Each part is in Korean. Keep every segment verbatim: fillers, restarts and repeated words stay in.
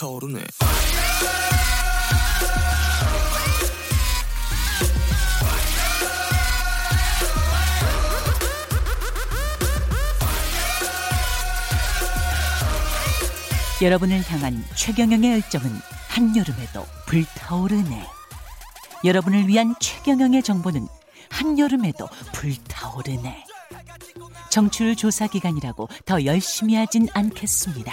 타오르네. 여러분을 향한 최경영의 열정은 한여름에도 불타오르네. 여러분을 위한 최경영의 정보는 한여름에도 불타오르네. 청취율 조사 기간이라고 더 열심히 하진 않겠습니다.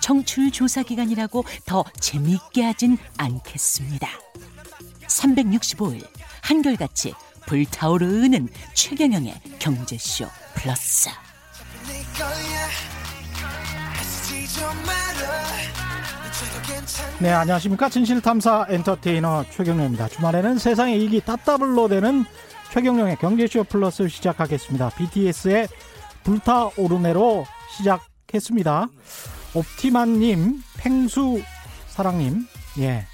청취율 조사 기간이라고 더 재미있게 하진 않겠습니다. 삼백육십오 일 한결같이 불타오르는 최경영의 경제쇼 플러스. 네, 안녕하십니까. 진실탐사 엔터테이너 최경영입니다. 주말에는 세상의 이익이 따따블로 되는 최경영의 경제쇼 플러스 시작하겠습니다. 비티에스의 불타오르네로 시작했습니다. 옵티만님, 펭수사랑님, 예,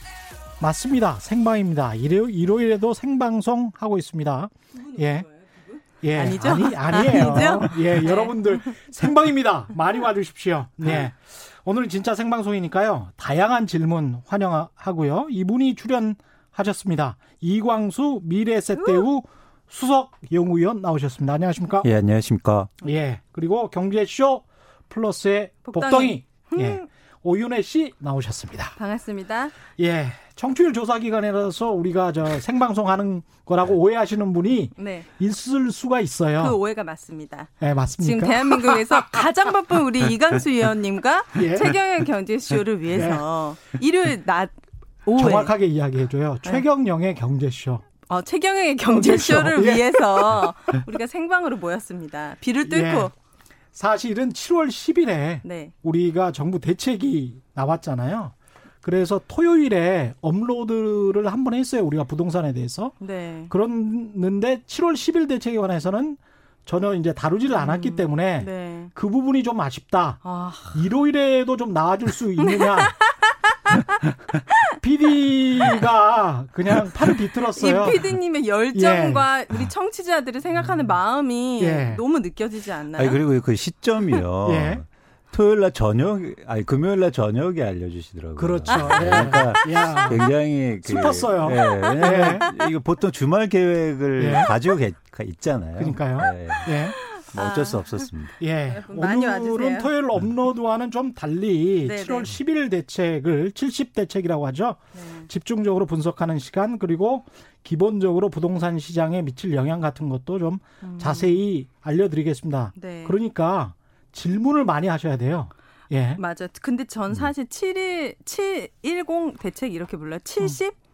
맞습니다. 생방입니다. 일요, 일요일에도 생방송 하고 있습니다. 예. 예, 아니죠? 아니, 아니에요. 아니죠? 예, 여러분들 생방입니다. 많이 와주십시오. 네, 오늘 진짜 생방송이니까요. 다양한 질문 환영하고요. 이분이 출연하셨습니다. 이광수 미래세대우 수석 연구위원 나오셨습니다. 안녕하십니까? 예, 안녕하십니까? 예, 그리고 경제쇼 플러스의 복덩이, 복덩이. 예, 오윤혜 씨 나오셨습니다. 반갑습니다. 예, 청취율 조사 기간이라서 우리가 저 생방송하는 거라고 오해하시는 분이 네. 있을 수가 있어요. 그 오해가 맞습니다. 네, 맞습니까? 지금 대한민국에서 가장 바쁜 우리 이강수 위원님과 예. 최경영 경제쇼를 위해서 예. 일요일 낮 오후에 정확하게 이야기해줘요. 최경영의 경제쇼. 어, 최경영의 경제쇼를 경제쇼. 위해서 예. 우리가 생방으로 모였습니다. 비를 뚫고. 예. 사실은 칠월 십일에 네. 우리가 정부 대책이 나왔잖아요. 그래서 토요일에 업로드를 한 번 했어요. 우리가 부동산에 대해서. 네. 그런데 칠월 십일 대책에 관해서는 전혀 이제 다루지를 않았기 음, 때문에 네. 그 부분이 좀 아쉽다. 아... 일요일에도 좀 나아질 수 있느냐. 피디가 그냥 팔을 비틀었어요. 이 피디님의 열정과 예. 우리 청취자들이 생각하는 마음이 예. 너무 느껴지지 않나요? 아니, 그리고 그 시점이요. 예. 토요일 날 저녁, 아니 금요일 날 저녁에 알려주시더라고요. 그렇죠. 네, 그러니까 야. 굉장히 슬펐어요. 그, 예, 예. 이거 보통 주말 계획을 예. 가지고 게, 있잖아요. 그러니까요. 예. 예. 뭐 어쩔 아. 수 없었습니다. 예, 오늘은 토요일 업로드와는 좀 달리 네네. 칠월 십일 대책을 칠십 대책이라고 하죠. 네. 집중적으로 분석하는 시간, 그리고 기본적으로 부동산 시장에 미칠 영향 같은 것도 좀 음. 자세히 알려드리겠습니다. 네. 그러니까 질문을 많이 하셔야 돼요. 예, 맞아. 근데 전 사실 칠일, 칠백십 대책 이렇게 불러요. 칠십? 음.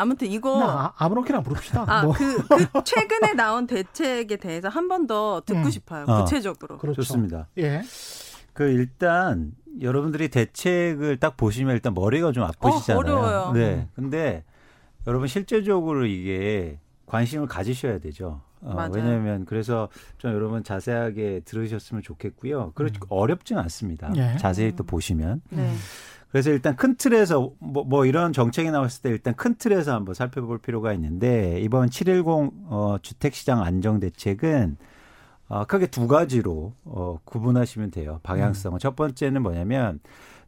아무튼 이거 아, 아무렇게나 물읍시다. 아, 뭐. 그, 그 최근에 나온 대책에 대해서 한 번 더 듣고 음. 싶어요. 구체적으로. 어, 그렇죠. 좋습니다. 예. 그 일단 여러분들이 대책을 딱 보시면 일단 머리가 좀 아프시잖아요. 어, 어려워요. 네. 근데 여러분 실제적으로 이게 관심을 가지셔야 되죠. 어, 맞아요. 왜냐하면 그래서 좀 여러분 자세하게 들으셨으면 좋겠고요. 그렇 음. 어렵진 않습니다. 예. 자세히 또 보시면. 음. 네. 그래서 일단 큰 틀에서 뭐, 뭐 이런 정책이 나왔을 때 일단 큰 틀에서 한번 살펴볼 필요가 있는데 이번 칠일공 어, 주택시장 안정대책은 어, 크게 두 가지로 어, 구분하시면 돼요. 방향성은. 음. 첫 번째는 뭐냐면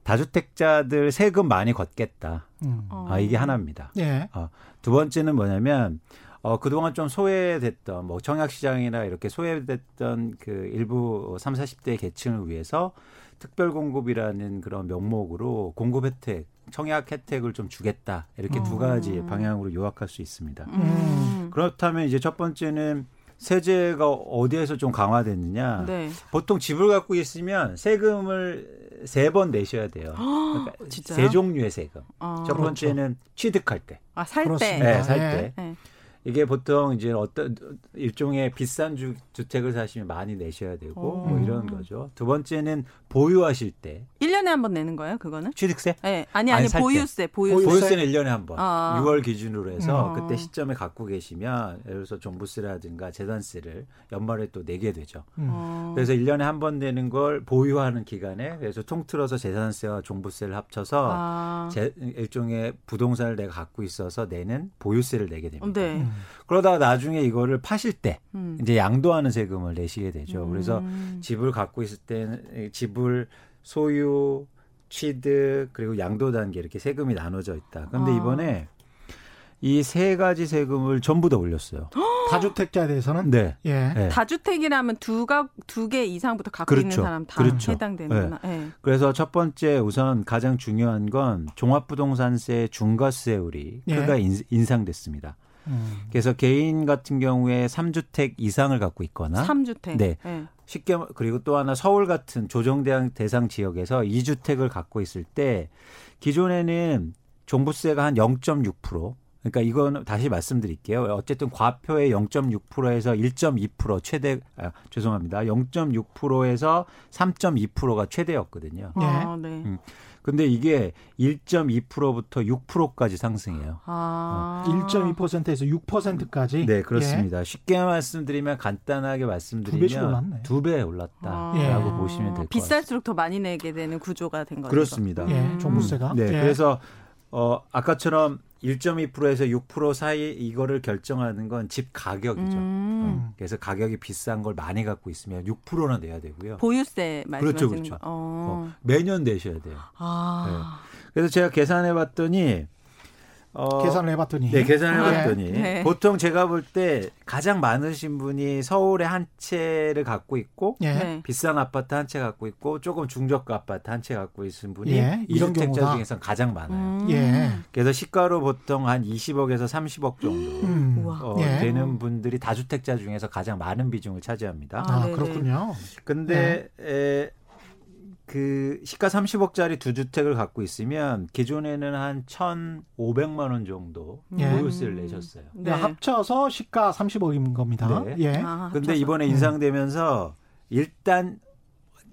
다주택자들 세금 많이 걷겠다. 음. 아, 이게 하나입니다. 예. 어, 두 번째는 뭐냐면 어, 그동안 좀 소외됐던 뭐 청약시장이나 이렇게 소외됐던 그 일부 삼사십 대 계층을 위해서 특별공급이라는 그런 명목으로 공급 혜택, 청약 혜택을 좀 주겠다. 이렇게 음. 두 가지 방향으로 요약할 수 있습니다. 음. 그렇다면 이제 첫 번째는 세제가 어디에서 좀 강화됐느냐. 네. 보통 집을 갖고 있으면 세금을 세 번 내셔야 돼요. 그러니까 세 종류의 세금. 아. 첫 번째는 그렇죠. 취득할 때. 아, 살 때. 네, 살 네. 때. 네. 이게 보통 이제 어떤 일종의 비싼 주, 주택을 사시면 많이 내셔야 되고 오. 뭐 이런 거죠. 두 번째는 보유하실 때. 일 년에 한 번 내는 거예요, 그거는? 취득세? 네. 아니, 아니, 아니 보유세, 보유세. 보유세는 일 년에 한 번. 아. 유월 기준으로 해서 음. 그때 시점에 갖고 계시면 예를 들어서 종부세라든가 재산세를 연말에 또 내게 되죠. 음. 그래서 일 년에 한 번 내는 걸 보유하는 기간에 그래서 통틀어서 재산세와 종부세를 합쳐서 아. 제, 일종의 부동산을 내가 갖고 있어서 내는 보유세를 내게 됩니다. 네. 그러다가 나중에 이거를 파실 때 음. 이제 양도하는 세금을 내시게 되죠. 음. 그래서 집을 갖고 있을 때는 집을 소유, 취득 그리고 양도 단계 이렇게 세금이 나눠져 있다. 그런데 아. 이번에 이 세 가지 세금을 전부 다 올렸어요. 다주택자에 대해서는? 네. 예. 네. 다주택이라면 두 각, 두 개 이상부터 갖고 그렇죠. 있는 사람 다 그렇죠. 해당되는구나. 네. 네. 그래서 첫 번째 우선 가장 중요한 건 종합부동산세 중과세율이 예. 크게 인상됐습니다. 음. 그래서 개인 같은 경우에 삼 주택 이상을 갖고 있거나. 삼 주택. 네. 네. 쉽게 그리고 또 하나 서울 같은 조정 대상 지역에서 이 주택을 갖고 있을 때 기존에는 종부세가 한 영 점 육 퍼센트. 그러니까 이건 다시 말씀드릴게요. 어쨌든 과표의 영 점 육 퍼센트에서 일 점 이 퍼센트 최대 아, 죄송합니다. 영 점 육 퍼센트에서 삼 점 이 퍼센트가 최대였거든요. 네. 아, 네. 음. 근데 이게 일 점 이 퍼센트부터 육 퍼센트까지 상승해요. 아. 어. 일 점 이 퍼센트에서 육 퍼센트까지? 네, 그렇습니다. 예. 쉽게 말씀드리면 간단하게 말씀드리면 두 배씩 올랐네. 두 배 올랐다라고 아. 보시면 될 것 같습니다. 비쌀수록 더 많이 내게 되는 구조가 된 거죠. 그렇습니다. 예, 종부세가. 음. 네, 예. 그래서 어, 아까처럼 일 점 이 퍼센트에서 육 퍼센트 사이 이거를 결정하는 건 집 가격이죠. 음. 그래서 가격이 비싼 걸 많이 갖고 있으면 육 퍼센트나 내야 되고요. 보유세 말씀하시는 거죠. 그렇죠. 그렇죠. 어. 어, 매년 내셔야 돼요. 아. 네. 그래서 제가 계산해 봤더니 어, 계산을 해 봤더니 네, 계산을 해 봤더니 네. 네. 보통 제가 볼 때 가장 많으신 분이 서울에 한 채를 갖고 있고 네. 비싼 아파트 한 채 갖고 있고 조금 중저가 아파트 한 채 갖고 있는 분이 네. 이 주택자 중에서는 가장 많아요. 음. 예. 그래서 시가로 보통 한 이십억에서 삼십억 정도 음. 어, 예. 되는 분들이 다주택자 중에서 가장 많은 비중을 차지합니다. 아, 아 그렇군요. 근데 네. 에, 그 시가 삼십억짜리 두 주택을 갖고 있으면 기존에는 한 천오백만 원 정도 보유세를 예. 내셨어요. 네. 합쳐서 시가 삼십억인 겁니다. 네. 예. 아, 근데 이번에 네. 인상되면서 일단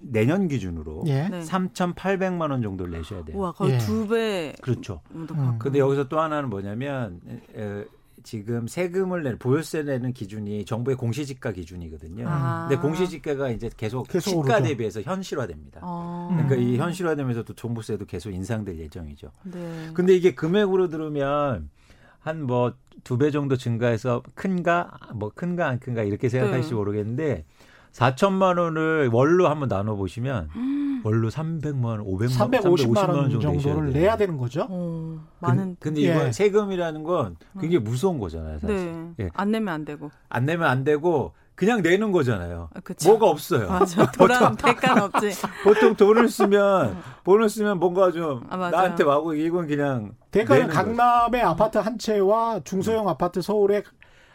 내년 기준으로 예. 삼천팔백만 원 정도를 내셔야 돼요. 와, 거의 예. 두 배. 그렇죠. 음. 근데 여기서 또 하나는 뭐냐면 에, 지금 세금을 내 보유세 내는 기준이 정부의 공시지가 기준이거든요. 아. 근데 공시지가가 이제 계속, 계속 시가 오르죠. 대비해서 현실화됩니다. 아. 그러니까 이 현실화되면서도 종부세도 계속 인상될 예정이죠. 네. 근데 이게 금액으로 들으면 한 뭐 두 배 정도 증가해서 큰가 뭐 큰가 안 큰가 이렇게 생각하실지 네. 모르겠는데 사천만 원을 월로 한번 나눠 보시면. 음. 월로 삼백만 원, 오백만 원, 삼백오십만 원 정도를 내야 되는 거죠. 어, 많은. 근데 이건 예. 세금이라는 건 굉장히 무서운 거잖아요, 사실. 네. 예. 안 내면 안 되고. 안 내면 안 되고 그냥 내는 거잖아요. 아, 뭐가 없어요. 맞아. 돈은 대가는 없지. 보통 돈을 쓰면 돈을 쓰면 뭔가 좀 아, 나한테 와고 이건 그냥 대가는 강남의 거죠. 아파트 한 채와 중소형 네. 아파트 서울에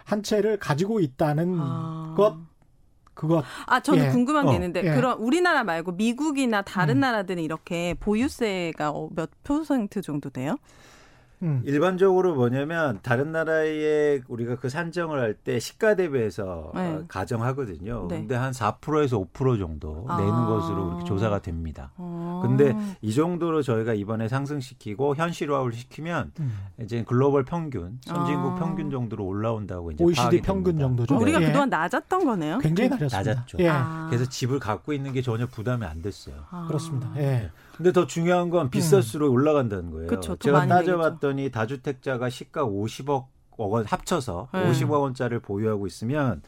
한 채를 가지고 있다는 아. 것. 그거 아 저는 예. 궁금한 게 어, 있는데 예. 그럼 우리나라 말고 미국이나 다른 음. 나라들은 이렇게 보유세가 몇 퍼센트 정도 돼요? 음. 일반적으로 뭐냐면 다른 나라에 우리가 그 산정을 할 때 시가 대비해서 네. 가정하거든요. 네. 근데 한 사 퍼센트에서 오 퍼센트 정도 아. 내는 것으로 이렇게 조사가 됩니다. 아. 근데 이 정도로 저희가 이번에 상승시키고 현실화를 시키면 음. 이제 글로벌 평균, 선진국 아. 평균 정도로 올라온다고 이제 오이시디 평균 됩니다. 정도죠. 우리가 네. 그동안 낮았던 거네요. 굉장히 낮았습니다. 낮았죠. 예. 아. 그래서 집을 갖고 있는 게 전혀 부담이 안 됐어요. 아. 그렇습니다. 예. 근데 더 중요한 건 비쌀수록 음. 올라간다는 거예요. 그쵸, 제가 따져봤더니 되겠죠. 다주택자가 시가 오십억 원 합쳐서 네. 오십억 원짜리를 보유하고 있으면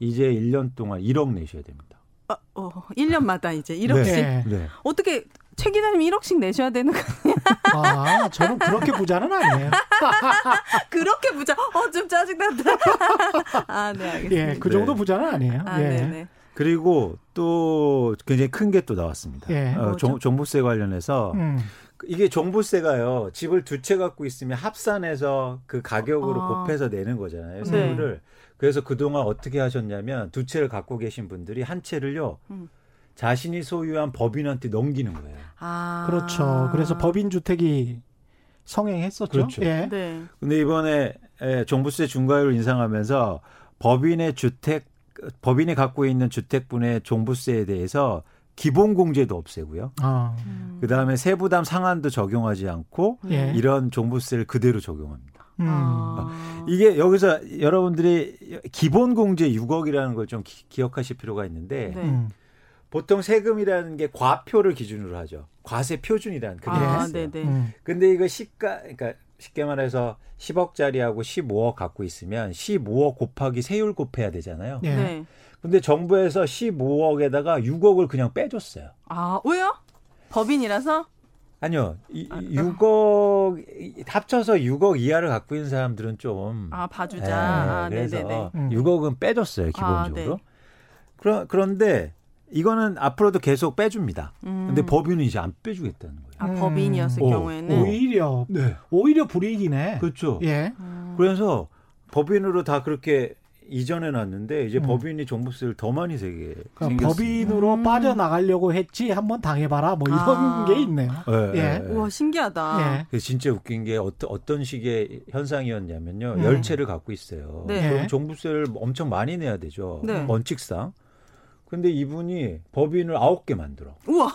이제 일 년 동안 일억 내셔야 됩니다. 아, 어, 일 년마다 이제 일억씩? 네. 네. 어떻게 최 기자님 일억씩 내셔야 되는 거 아니야? 아, 저는 그렇게 부자는 아니에요. 그렇게 부자? 어, 좀 짜증난다. 아, 네, 알겠습니다. 예, 그 정도 네. 부자는 아니에요. 아, 예. 네네. 그리고 또 굉장히 큰 게 또 나왔습니다. 예. 어, 종, 종부세 관련해서 음. 이게 종부세가요. 집을 두 채 갖고 있으면 합산해서 그 가격으로 아. 곱해서 내는 거잖아요. 세율을. 네. 그래서 그동안 어떻게 하셨냐면 두 채를 갖고 계신 분들이 한 채를요. 음. 자신이 소유한 법인한테 넘기는 거예요. 아. 그렇죠. 그래서 법인주택이 성행했었죠. 그렇죠. 예. 네. 근데 이번에 종부세 중과율을 인상하면서 법인의 주택 법인이 갖고 있는 주택분의 종부세에 대해서 기본 공제도 없애고요. 아. 음. 그다음에 세부담 상한도 적용하지 않고 예. 이런 종부세를 그대로 적용합니다. 음. 아. 이게 여기서 여러분들이 기본 공제 육억이라는 걸 좀 기억하실 필요가 있는데 네. 음. 보통 세금이라는 게 과표를 기준으로 하죠. 과세 표준이라는 그게 있어요. 근데 이거 시가 그러니까 쉽게 말해서 십억짜리하고 십오억 갖고 있으면 십오억 곱하기 세율 곱해야 되잖아요. 네. 근데 정부에서 십오억에다가 육억을 그냥 빼줬어요. 아, 왜요? 법인이라서? 아니요. 이, 아, 육억 합쳐서 육억 이하를 갖고 있는 사람들은 좀. 아, 봐주자. 네, 아, 그래서 네네네. 육억은 빼줬어요. 기본적으로. 아, 네. 그러, 그런데 이거는 앞으로도 계속 빼줍니다. 그런데 음. 법인은 이제 안 빼주겠다는 거예요. 아, 음. 법인이었을 어, 경우에는. 오히려. 네. 오히려 불이익이네. 그렇죠. 예. 음. 그래서 법인으로 다 그렇게 이전해 놨는데 이제 음. 법인이 종부세를 더 많이 세게 생겼습니다. 법인으로 음. 빠져나가려고 했지 한번 당해봐라 뭐 이런 아. 게 있네요. 네, 예. 네. 우와 신기하다. 예. 진짜 웃긴 게 어떤, 어떤 식의 현상이었냐면요. 음. 열채를 갖고 있어요. 네. 그럼 종부세를 엄청 많이 내야 되죠. 네. 원칙상. 근데 이분이 법인을 아홉 개 만들어. 우와.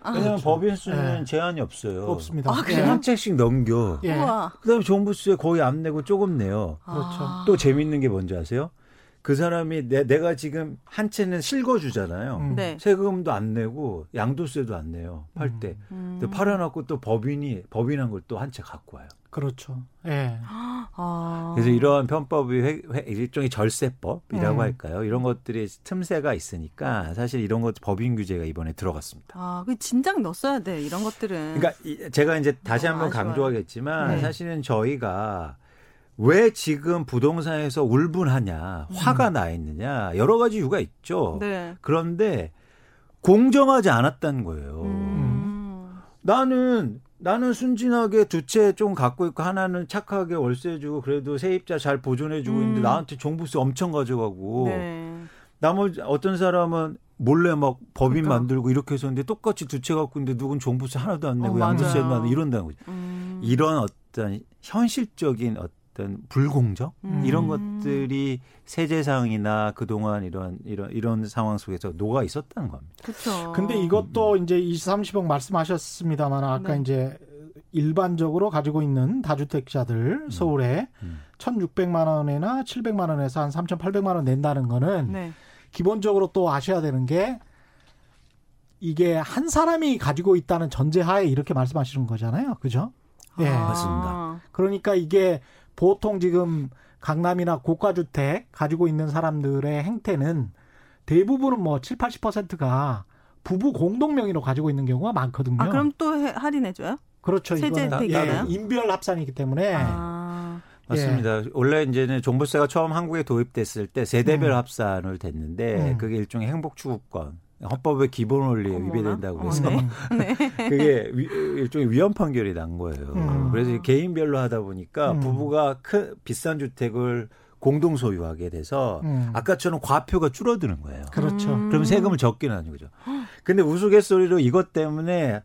아, 왜냐면 그렇죠. 법인 수는 예. 제한이 없어요. 없습니다. 아, 그냥 한 채씩 넘겨. 예. 그다음에 종부세 거의 안 내고 조금 내요. 그렇죠. 아. 또 재밌는 게 뭔지 아세요? 그 사람이 내, 내가 지금 한 채는 실거주잖아요. 음. 네. 세금도 안 내고 양도세도 안 내요. 팔 때. 음. 근데 팔아놓고 또 법인이 법인한 걸 또 한 채 갖고 와요. 그렇죠. 예. 아. 그래서 이러한 편법이 회, 회, 일종의 절세법이라고 음. 할까요? 이런 것들이 틈새가 있으니까 사실 이런 것 법인 규제가 이번에 들어갔습니다. 아, 그 진작 넣었어야 돼. 이런 것들은. 그러니까 제가 이제 다시 한번 아쉬워요. 강조하겠지만 네. 사실은 저희가 왜 지금 부동산에서 울분하냐, 화가 나 있느냐, 여러 가지 이유가 있죠. 네. 그런데 공정하지 않았다는 거예요. 음. 나는 나는 순진하게 두 채 좀 갖고 있고 하나는 착하게 월세 주고 그래도 세입자 잘 보존해 주고 음. 있는데 나한테 종부세 엄청 가져가고 네. 나머지 어떤 사람은 몰래 막 법인 그러니까. 만들고 이렇게 했었는데 똑같이 두 채 갖고 있는데 누군 종부세 하나도 안 내고 어, 양도세 하나도 이런다는 거죠. 음. 이런 어떤 현실적인 어떤 불공정 음. 이런 것들이 세제상이나 그동안 이런 이런 이런 상황 속에서 녹아 있었다는 겁니다. 그렇죠. 근데 이것도 음. 이제 이십, 삼십억 말씀하셨습니다만 아까 네. 이제 일반적으로 가지고 있는 다주택자들 서울에 음. 천육백만 원이나 칠백만 원에서 한 삼천팔백만 원 낸다는 거는 네. 기본적으로 또 아셔야 되는 게 이게 한 사람이 가지고 있다는 전제하에 이렇게 말씀하시는 거잖아요. 그죠? 예. 아. 맞습니다. 그러니까 이게 보통 지금 강남이나 고가주택 가지고 있는 사람들의 행태는 대부분은 뭐 칠십, 팔십 퍼센트가 부부 공동명의로 가지고 있는 경우가 많거든요. 아, 그럼 또 해, 할인해줘요? 그렇죠. 세제 되게 인별 합산이기 때문에. 아. 맞습니다. 예. 원래 이제는 종부세가 처음 한국에 도입됐을 때 세대별 음. 합산을 됐는데 음. 그게 일종의 행복추구권. 헌법의 기본 원리에 어머나? 위배된다고 해서 어, 네. 네. 그게 위, 일종의 위헌 판결이 난 거예요. 음. 그래서 개인별로 하다 보니까 음. 부부가 큰 비싼 주택을 공동 소유하게 돼서 음. 아까처럼 과표가 줄어드는 거예요. 그렇죠. 음. 그럼 세금을 적게 나는 거죠. 근데 우스갯소리로 이것 때문에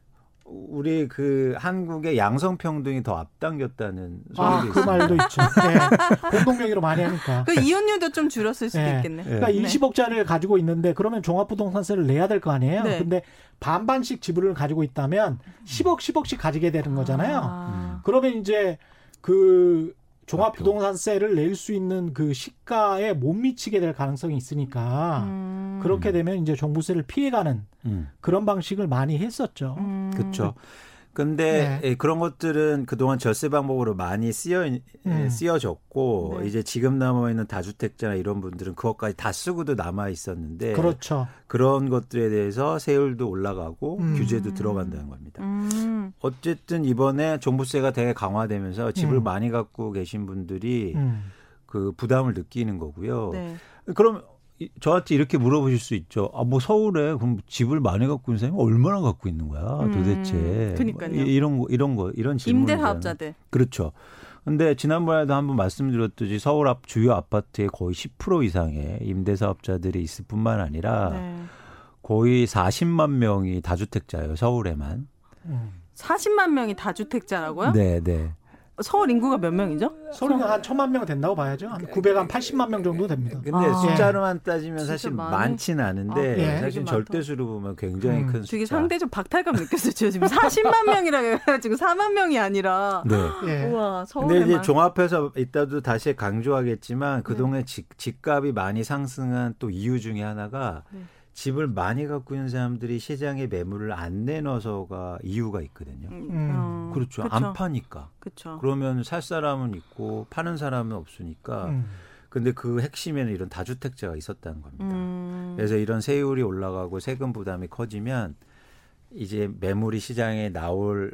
우리 그 한국의 양성평등이 더 앞당겼다는 소리도 아, 있어요. 그 말도 있죠. 네. 공동명의로 많이 하니까. 그 이혼율도 좀 줄었을 수도 네. 있겠네. 그러니까 네. 이십억짜리를 가지고 있는데 그러면 종합부동산세를 내야 될 거 아니에요. 네. 근데 반반씩 지불을 가지고 있다면 십억, 십억씩 가지게 되는 거잖아요. 아. 그러면 이제 그 종합부동산세를 낼 수 있는 그 시가에 못 미치게 될 가능성이 있으니까 음. 그렇게 되면 이제 종부세를 피해가는 음. 그런 방식을 많이 했었죠. 음. 그렇죠. 근데 네. 그런 것들은 그동안 절세 방법으로 많이 쓰여, 음. 쓰여졌고 네. 이제 지금 남아있는 다주택자나 이런 분들은 그것까지 다 쓰고도 남아있었는데 그렇죠. 그런 것들에 대해서 세율도 올라가고 음. 규제도 들어간다는 겁니다. 음. 어쨌든 이번에 종부세가 되게 강화되면서 집을 음. 많이 갖고 계신 분들이 음. 그 부담을 느끼는 거고요. 네. 그럼 저한테 이렇게 물어보실 수 있죠. 아, 뭐 서울에 그럼 집을 많이 갖고 있는 사람이 얼마나 갖고 있는 거야, 도대체. 음, 그러니까요. 뭐 이런 거, 이런 거, 이런 질문. 임대사업자들. 그렇죠. 근데 지난번에도 한번 말씀드렸듯이 서울 앞 주요 아파트의 거의 십 퍼센트 이상의 임대사업자들이 있을 뿐만 아니라 네. 거의 사십만 명이 다주택자예요, 서울에만. 음. 사십만 명이 다주택자라고요? 네, 네. 서울 인구가 몇 명이죠? 서울은 서울. 한 천만 명 된다고 봐야죠. 한 구백만, 팔십만 명 정도 됩니다. 근데 아, 숫자로만 따지면 사실 많지는 않은데 아, 예. 사실 절대수로 보면 굉장히 음. 큰 숫자. 되게 상대적 박탈감 느꼈어요. 지금 사십만 명이라고 해가지고 사만 명이 아니라. 네. 예. 우와, 서울에만. 근데 이제 종합해서 이따도 다시 강조하겠지만 그동안 네. 집, 집값이 많이 상승한 또 이유 중에 하나가 네. 집을 많이 갖고 있는 사람들이 시장에 매물을 안 내놔서가 이유가 있거든요. 음. 그렇죠. 그쵸. 안 파니까. 그쵸. 그러면 살 사람은 있고 파는 사람은 없으니까. 음. 근데 그 핵심에는 이런 다주택자가 있었다는 겁니다. 음. 그래서 이런 세율이 올라가고 세금 부담이 커지면 이제 메모리 시장에 나올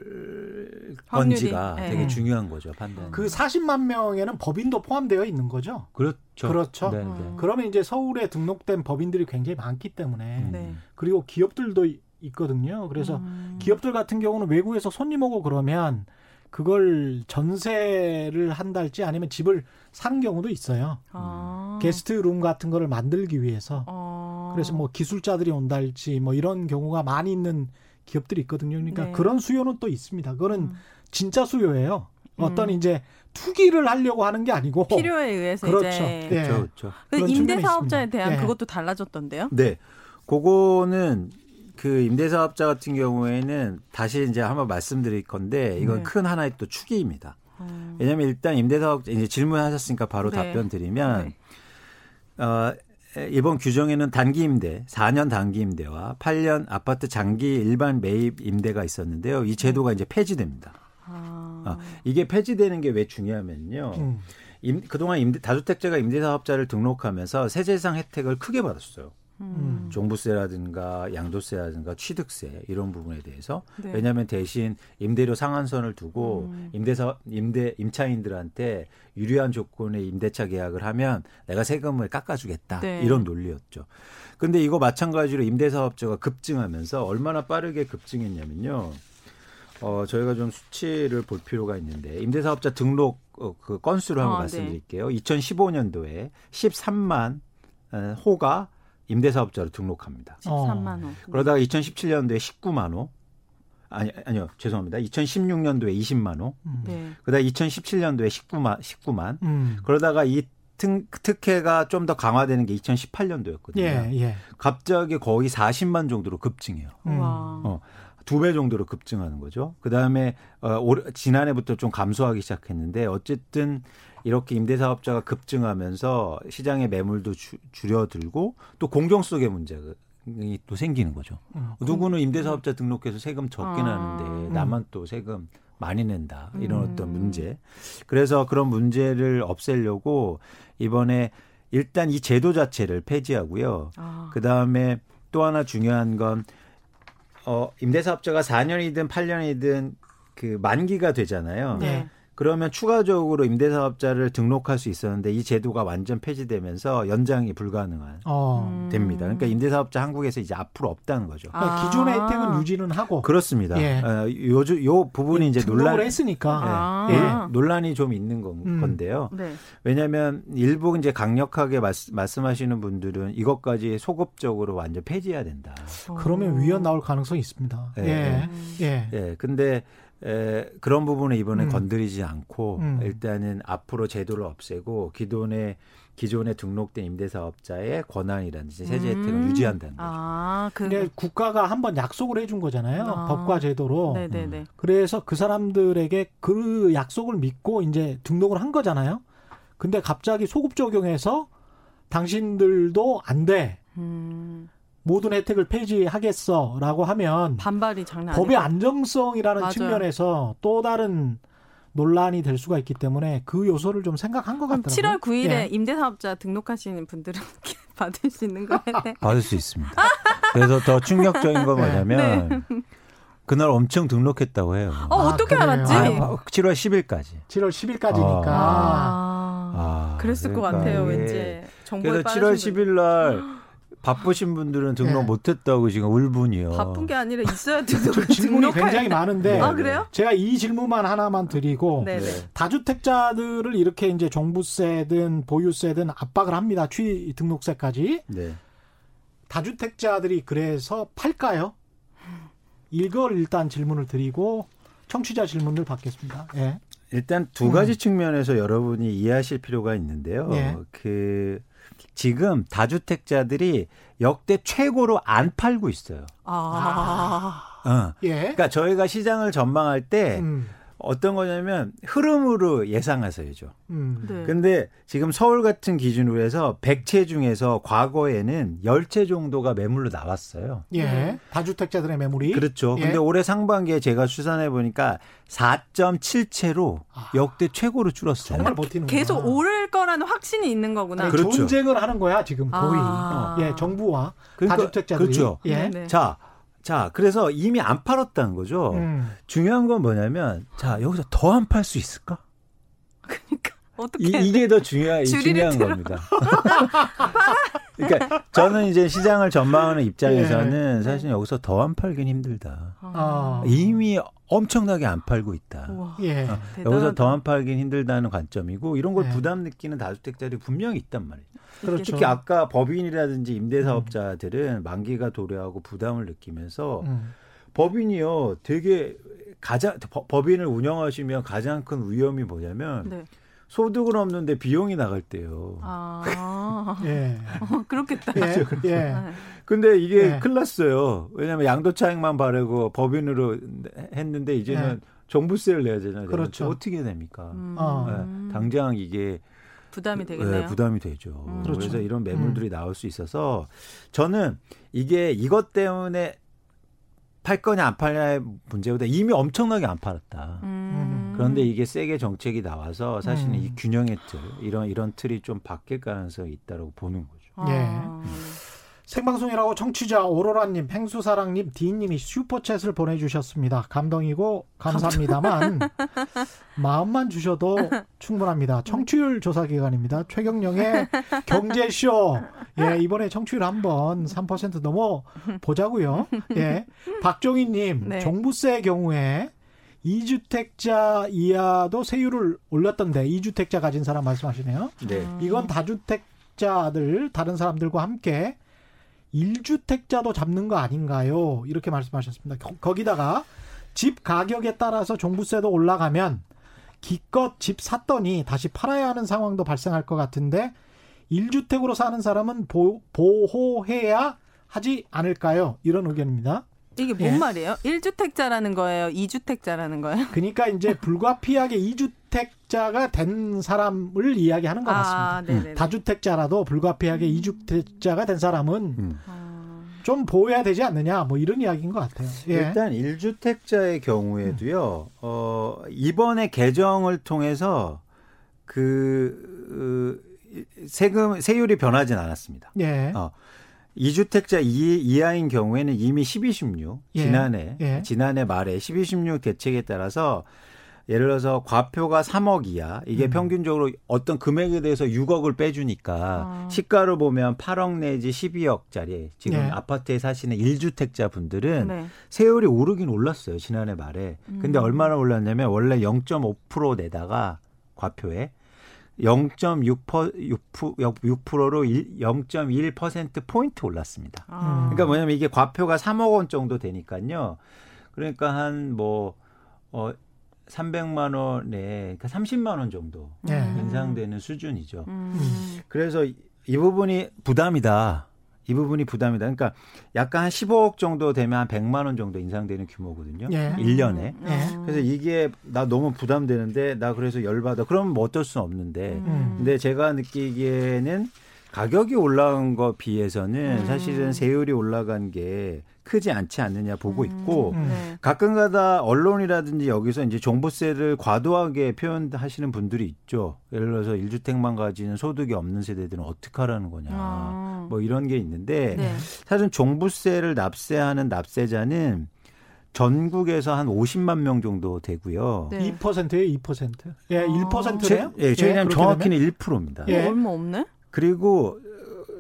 확률이, 건지가 네. 되게 중요한 거죠, 판단. 그 사십만 명에는 법인도 포함되어 있는 거죠? 그렇죠. 그렇죠. 네, 네. 그러면 이제 서울에 등록된 법인들이 굉장히 많기 때문에 네. 그리고 기업들도 있거든요. 그래서 음. 기업들 같은 경우는 외국에서 손님 오고 그러면 그걸 전세를 한달지 아니면 집을 사는 경우도 있어요. 아. 게스트룸 같은 거를 만들기 위해서. 아. 그래서 뭐 기술자들이 온달지 뭐 이런 경우가 많이 있는 기업들이 있거든요. 그러니까 네. 그런 수요는 또 있습니다. 그거는 음. 진짜 수요예요. 음. 어떤 이제 투기를 하려고 하는 게 아니고 필요에 의해서 그렇죠. 이제 네. 그렇죠. 그렇죠. 그런데 임대사업자에 대한 네. 그것도 달라졌던데요. 네, 그거는. 그 임대사업자 같은 경우에는 다시 이제 한번 말씀드릴 건데 이건 네. 큰 하나의 또 축이입니다. 음. 왜냐하면 일단 임대사업자 이제 질문하셨으니까 바로 네. 답변 드리면 네. 어, 이번 규정에는 단기 임대, 사 년 단기 임대와 팔 년 아파트 장기 일반 매입 임대가 있었는데요. 이 제도가 이제 폐지됩니다. 아. 어, 이게 폐지되는 게 왜 중요하면요. 음. 임, 그동안 임대, 다주택자가 임대사업자를 등록하면서 세제상 혜택을 크게 받았어요. 음. 종부세라든가 양도세라든가 취득세 이런 부분에 대해서 네. 왜냐하면 대신 임대료 상한선을 두고 음. 임대사 임대 임차인들한테 유리한 조건의 임대차 계약을 하면 내가 세금을 깎아주겠다 네. 이런 논리였죠. 그런데 이거 마찬가지로 임대사업자가 급증하면서 얼마나 빠르게 급증했냐면요. 어, 저희가 좀 수치를 볼 필요가 있는데 임대사업자 등록 어, 그 건수를 한번 아, 말씀드릴게요. 네. 이천십오 년도에 십삼만 호가 임대사업자로 등록합니다. 십삼만 호. 그러다가 이천십칠 년도에 십구만 호. 아니, 아니요. 죄송합니다. 이천십육 년도에 이십만 호. 음. 네. 그러다가 이천십칠 년도에 십구만. 십구만. 음. 그러다가 이 특, 특혜가 좀 더 강화되는 게 이천십팔 년도였거든요. 예, 예. 갑자기 거의 사십만 정도로 급증해요. 음. 어, 두 배 정도로 급증하는 거죠. 그다음에 어, 올, 지난해부터 좀 감소하기 시작했는데 어쨌든 이렇게 임대사업자가 급증하면서 시장의 매물도 주, 줄여들고 또 공정 속의 문제가 또 생기는 거죠. 음. 누구는 임대사업자 등록해서 세금 적게 아. 나는데 나만 또 세금 많이 낸다. 이런 음. 어떤 문제. 그래서 그런 문제를 없애려고 이번에 일단 이 제도 자체를 폐지하고요. 아. 그다음에 또 하나 중요한 건 어, 임대사업자가 사 년이든 팔 년이든 그 만기가 되잖아요. 네. 그러면 추가적으로 임대사업자를 등록할 수 있었는데 이 제도가 완전 폐지되면서 연장이 불가능한 어. 됩니다. 그러니까 임대사업자 한국에서 이제 앞으로 없다는 거죠. 그러니까 아. 기존의 혜택은 유지는 하고 그렇습니다. 예. 어, 요즘 요 부분이 예, 이제 논란을 했으니까 아. 예, 예, 논란이 좀 있는 건, 음. 건데요. 네. 왜냐하면 일부 이제 강력하게 말씀, 말씀하시는 분들은 이것까지 소급적으로 완전 폐지해야 된다. 오. 그러면 위헌 나올 가능성이 있습니다. 예, 예, 예. 예. 근데 에, 그런 부분을 이번에 음. 건드리지 않고 음. 일단은 앞으로 제도를 없애고 기존에 기존에 등록된 임대사업자의 권한이라든지 세제 혜택을 음. 유지한다는 거죠. 아, 그... 근데 국가가 한번 약속을 해준 거잖아요. 아. 법과 제도로. 음. 그래서 그 사람들에게 그 약속을 믿고 이제 등록을 한 거잖아요. 근데 갑자기 소급 적용해서 당신들도 안 돼. 음. 모든 혜택을 폐지하겠어라고 하면 반발이 장난 아니에요. 법의 안정성이라는 맞아요. 측면에서 또 다른 논란이 될 수가 있기 때문에 그 요소를 좀 생각한 것 같더라고요. 칠월 구일에 예. 임대사업자 등록하시는 분들은 받을 수 있는 거예요? 받을 수 있습니다. 그래서 더 충격적인 건 뭐냐면 네. 그날 엄청 등록했다고 해요. 어, 아, 어떻게 그래요? 알았지? 아, 칠월 십일까지. 칠월 십일까지니까. 아, 아, 그랬을 그러니까. 것 같아요. 왠지 정보에 빠르신 그래서 칠월 십일 날 바쁘신 분들은 등록 네. 못했다고 지금 울분이요. 바쁜 게 아니라 있어야 등록. 질문이 굉장히 많은데. 아 그래요? 제가 이 질문만 하나만 드리고 네네. 다주택자들을 이렇게 이제 종부세든 보유세든 압박을 합니다. 취 등록세까지. 네. 다주택자들이 그래서 팔까요? 이걸 일단 질문을 드리고 청취자 질문을 받겠습니다. 네. 일단 두 가지 음. 측면에서 여러분이 이해하실 필요가 있는데요. 네. 그. 지금 다주택자들이 역대 최고로 안 팔고 있어요. 아, 어. 예. 그러니까 저희가 시장을 전망할 때 음. 어떤 거냐면 흐름으로 예상하셔야죠. 그런데 음. 네. 지금 서울 같은 기준으로 해서 백 채 중에서 과거에는 십 채 정도가 매물로 나왔어요. 예, 네. 다주택자들의 매물이. 그렇죠. 그런데 예. 올해 상반기에 제가 추산해 보니까 사 점 칠 채로 아. 역대 최고로 줄었어요. 정말 버티는 계속 오를 거라는 확신이 있는 거구나. 아니, 그렇죠. 전쟁을 하는 거야 지금 거의. 아. 어. 예, 정부와 그러니까, 다주택자들이. 그렇죠. 예. 네. 자. 자, 그래서 이미 안 팔았다는 거죠. 음. 중요한 건 뭐냐면, 자, 여기서 더 안 팔 수 있을까? 그러니까 어떻게 이, 이게 더 중요한 중요한 들어. 겁니다. 그러니까 저는 이제 시장을 전망하는 입장에서는 예. 사실 여기서 더 안 팔긴 힘들다. 아. 이미 엄청나게 안 팔고 있다. 예. 어, 여기서 더 안 팔긴 힘들다는 관점이고, 이런 걸 예. 부담 느끼는 다주택자들이 분명히 있단 말이에요. 그렇죠. 특히 아까 법인이라든지 임대사업자들은 음. 만기가 도래하고 부담을 느끼면서 음. 법인이요, 되게 가장 법인을 운영하시면 가장 큰 위험이 뭐냐면 네. 소득은 없는데 비용이 나갈 때요. 아, 예, 어, 그렇겠다. 그렇죠, 그렇죠. 예. 근데 이게 예. 큰일 났어요. 왜냐하면 양도차익만 바르고 법인으로 했는데 이제는 예. 종부세를 내야 되잖아요. 그렇죠. 어떻게 됩니까? 음. 네, 당장 이게 부담이 되겠네요. 네, 부담이 되죠. 음. 그래서 그렇죠. 이런 매물들이 음. 나올 수 있어서 저는 이게 이것 때문에 팔 거냐 안 팔냐의 문제보다 이미 엄청나게 안 팔았다. 음. 그런데 이게 세게 정책이 나와서 사실은 음. 이 균형의 틀, 이런 이런 틀이 좀 바뀔 가능성이 있다고 보는 거죠. 아. 예. 생방송이라고 청취자 오로라님, 펭수사랑님, 디님이 슈퍼챗을 보내주셨습니다. 감동이고 감사합니다만 마음만 주셔도 충분합니다. 청취율 조사기관입니다. 최경영의 경제쇼. 예, 이번에 청취율 한번 삼 퍼센트 넘어 보자고요. 예, 박종희님, 네. 종부세의 경우에 이주택자 이하도 세율을 올렸던데 이주택자 가진 사람 말씀하시네요. 네. 이건 다주택자들, 다른 사람들과 함께 일주택자도 잡는 거 아닌가요? 이렇게 말씀하셨습니다. 거, 거기다가 집 가격에 따라서 종부세도 올라가면 기껏 집 샀더니 다시 팔아야 하는 상황도 발생할 것 같은데 일주택으로 사는 사람은 보, 보호해야 하지 않을까요? 이런 의견입니다. 이게 뭔 예. 말이에요? 일주택자라는 거예요? 이주택자라는 거예요? 그러니까 이제 불가피하게 이주택자가 된 사람을 이야기하는 것 같습니다. 아, 다주택자라도 불가피하게 음. 이주택자가 된 사람은 음. 좀 보호해야 되지 않느냐, 뭐 이런 이야기인 것 같아요. 예. 일단 일주택자의 경우에도요. 음. 어, 이번에 개정을 통해서 그 어, 세금 세율이 변하진 않았습니다. 예. 어. 이주택자 이하인 경우에는 이미 십이 십육 예. 지난해 예. 지난해 말에 십이 십육 대책에 따라서 예를 들어서 과표가 삼억 이하 이게 음. 평균적으로 어떤 금액에 대해서 육억을 빼주니까 아. 시가로 보면 팔억 내지 십이억짜리 지금 예. 아파트에 사시는 일주택자 분들은 네. 세율이 오르긴 올랐어요. 지난해 말에. 음. 근데 얼마나 올랐냐면 원래 영점오 퍼센트 내다가 과표에 영점육 퍼센트로 영점일 퍼센트포인트 올랐습니다. 아. 그러니까 뭐냐면 이게 과표가 삼억 원 정도 되니까요. 그러니까 한 뭐, 어, 삼백만 원에 그러니까 삼십만 원 정도 네. 인상되는 수준이죠. 음. 그래서 이, 이 부분이 부담이다. 이 부분이 부담이다. 그러니까 약간 한 십오억 정도 되면 한 백만 원 정도 인상되는 규모거든요. 예. 일 년에. 예. 그래서 이게 나 너무 부담되는데 나 그래서 열받아. 그러면 뭐 어쩔 수는 없는데. 음. 근데 제가 느끼기에는 가격이 올라온 거 비해서는 음. 사실은 세율이 올라간 게 크지 않지 않느냐 보고 있고 음. 음. 가끔가다 언론이라든지 여기서 이제 종부세를 과도하게 표현하시는 분들이 있죠. 예를 들어서 일주택만 가지는 소득이 없는 세대들은 어떡하라는 거냐. 아. 뭐 이런 게 있는데 네. 사실 종부세를 납세하는 납세자는 전국에서 한 오십만 명 정도 되고요. 네. 이 퍼센트예요? 이 퍼센트? 예, 일 퍼센트예요? 예, 저희는 예, 정확히는 일 퍼센트입니다. 예. 얼마 없네? 그리고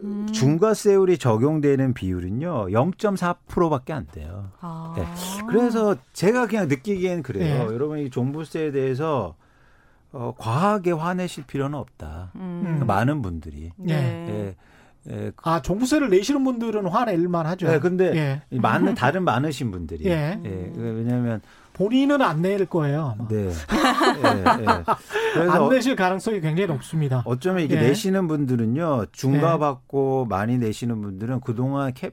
음. 중과세율이 적용되는 비율은요 영점사 퍼센트밖에 안 돼요. 아. 네. 그래서 제가 그냥 느끼기엔 그래요. 네. 여러분이 종부세에 대해서 어, 과하게 화내실 필요는 없다. 음. 많은 분들이. 네. 네. 예, 아, 종부세를 내시는 분들은 화낼만 하죠. 네, 근데 예. 많은, 다른 많으신 분들이. 예. 예, 왜냐면. 본인은 안 낼 거예요. 아마. 네. 예, 예. 그래서 안 내실 가능성이 굉장히 높습니다. 어쩌면 이게 예. 내시는 분들은요, 중과받고 예. 많이 내시는 분들은 그동안 캡,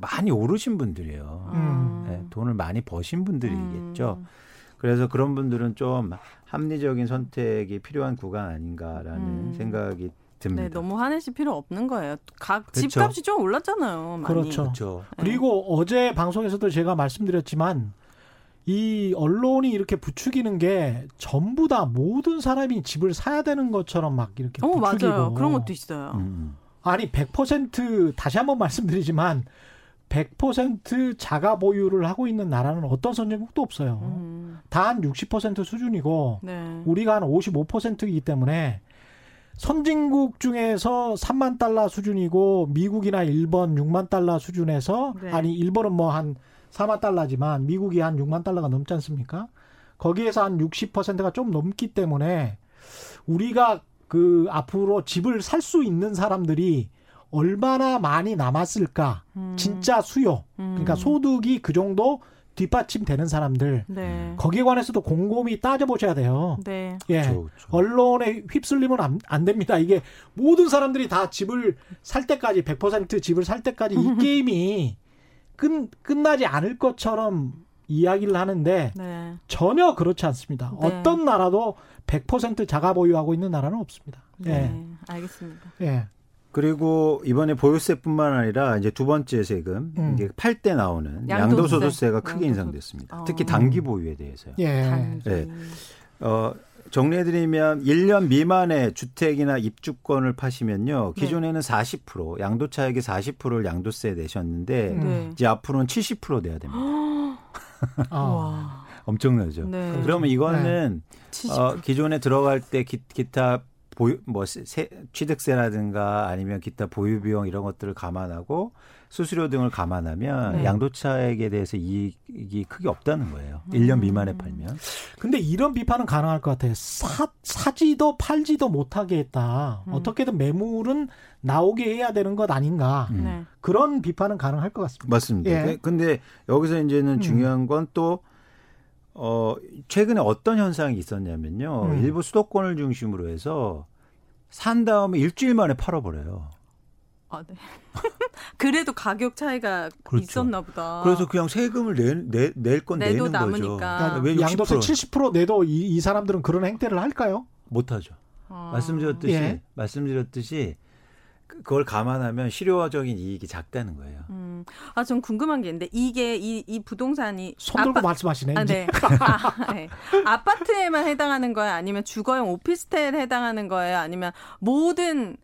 많이 오르신 분들이에요. 음. 예, 돈을 많이 버신 분들이겠죠. 음. 그래서 그런 분들은 좀 합리적인 선택이 필요한 구간 아닌가라는 음. 생각이 듭니다. 네, 너무 화내실 필요 없는 거예요. 각 그렇죠. 집값이 좀 올랐잖아요. 많이. 그렇죠. 그렇죠. 네. 그리고 어제 방송에서도 제가 말씀드렸지만 이 언론이 이렇게 부추기는 게 전부 다 모든 사람이 집을 사야 되는 것처럼 막 이렇게 오, 부추기고. 맞아요. 그런 것도 있어요. 음. 아니 백 퍼센트 다시 한번 말씀드리지만 백 퍼센트 자가 보유를 하고 있는 나라는 어떤 선진국도 없어요. 음. 다 한 육십 퍼센트 수준이고 네. 우리가 한 오십오 퍼센트이기 때문에 선진국 중에서 삼만 달러 수준이고 미국이나 일본 육만 달러 수준에서 네. 아니 일본은 뭐 한 사만 달러지만 미국이 한 육만 달러가 넘지 않습니까? 거기에서 한 육십 퍼센트가 좀 넘기 때문에 우리가 그 앞으로 집을 살 수 있는 사람들이 얼마나 많이 남았을까? 음. 진짜 수요. 음. 그러니까 소득이 그 정도 뒷받침되는 사람들. 네. 거기에 관해서도 곰곰이 따져보셔야 돼요. 네. 예. 그렇죠, 그렇죠. 언론에 휩쓸리면 안, 안 됩니다. 이게 모든 사람들이 다 집을 살 때까지, 백 퍼센트 집을 살 때까지 이 게임이 끝, 끝나지 않을 것처럼 이야기를 하는데 네. 전혀 그렇지 않습니다. 네. 어떤 나라도 백 퍼센트 자가 보유하고 있는 나라는 없습니다. 네. 예. 알겠습니다. 예. 그리고 이번에 보유세뿐만 아니라 이제 두 번째 세금 음. 이제 팔 때 나오는 양도소득세가 양도소득세. 크게 인상됐습니다. 어. 특히 단기 보유에 대해서요. 예. 단기. 예. 어, 정리해드리면 일 년 미만의 주택이나 입주권을 파시면요. 기존에는 네. 사십 퍼센트 양도차익의 사십 퍼센트를 양도세 내셨는데 네. 이제 앞으로는 칠십 퍼센트 내야 됩니다. 아. 엄청나죠. 네. 그러면 이거는 네. 어, 기존에 들어갈 때 기, 기타 보유, 뭐 세, 취득세라든가 아니면 기타 보유비용 이런 것들을 감안하고 수수료 등을 감안하면 네. 양도차액에 대해서 이익이 크게 없다는 거예요. 음. 일 년 미만에 팔면. 근데 이런 비판은 가능할 것 같아요. 사, 사지도 팔지도 못하게 했다. 음. 어떻게든 매물은 나오게 해야 되는 것 아닌가. 음. 네. 그런 비판은 가능할 것 같습니다. 맞습니다. 예. 근데 여기서 이제는 중요한 건 또 어, 최근에 어떤 현상이 있었냐면요. 음. 일부 수도권을 중심으로 해서 산 다음에 일주일 만에 팔아버려요. 아, 네. 그래도 가격 차이가 그렇죠. 있었나 보다. 그래서 그냥 세금을 내, 내, 낼 건 내는 남으니까. 거죠. 그러니까 왜 양도세 칠십 퍼센트 내도 이, 이 사람들은 그런 행태를 할까요? 못하죠. 아. 말씀드렸듯이, 예. 말씀드렸듯이 그걸 감안하면 실효적인 이익이 작다는 거예요. 음. 아, 전 궁금한 게 있는데 이게 이, 이 부동산이 손 들고 아파... 말씀하시네. 아, 네. 아, 네. 아파트에만 해당하는 거예요? 아니면 주거용 오피스텔에 해당하는 거예요? 아니면 모든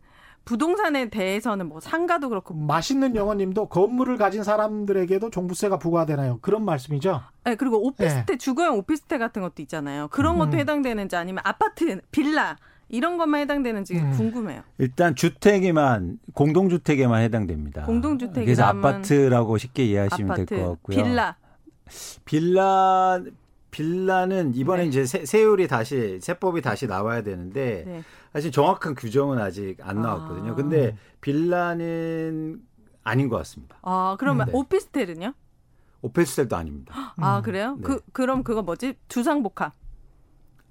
부동산에 대해서는 뭐 상가도 그렇고. 맛있는 영어님도 건물을 가진 사람들에게도 종부세가 부과되나요? 그런 말씀이죠. 네, 그리고 오피스텔 네. 주거용 오피스텔 같은 것도 있잖아요. 그런 것도 음. 해당되는지 아니면 아파트, 빌라. 이런 것만 해당되는지 음. 궁금해요. 일단 주택에만 공동주택에만 해당됩니다. 공동주택 그래서 아파트라고 쉽게 이해하시면 아파트, 될 것 같고요. 빌라. 빌라 빌라는 이번에 네. 이제 세, 세율이 다시 세법이 다시 나와야 되는데 네. 사실 정확한 규정은 아직 안 나왔거든요. 아. 근데 빌라는 아닌 것 같습니다. 아, 그러면 네. 오피스텔은요? 오피스텔도 아닙니다. 아, 그래요? 네. 그 그럼 그거 뭐지? 주상복합.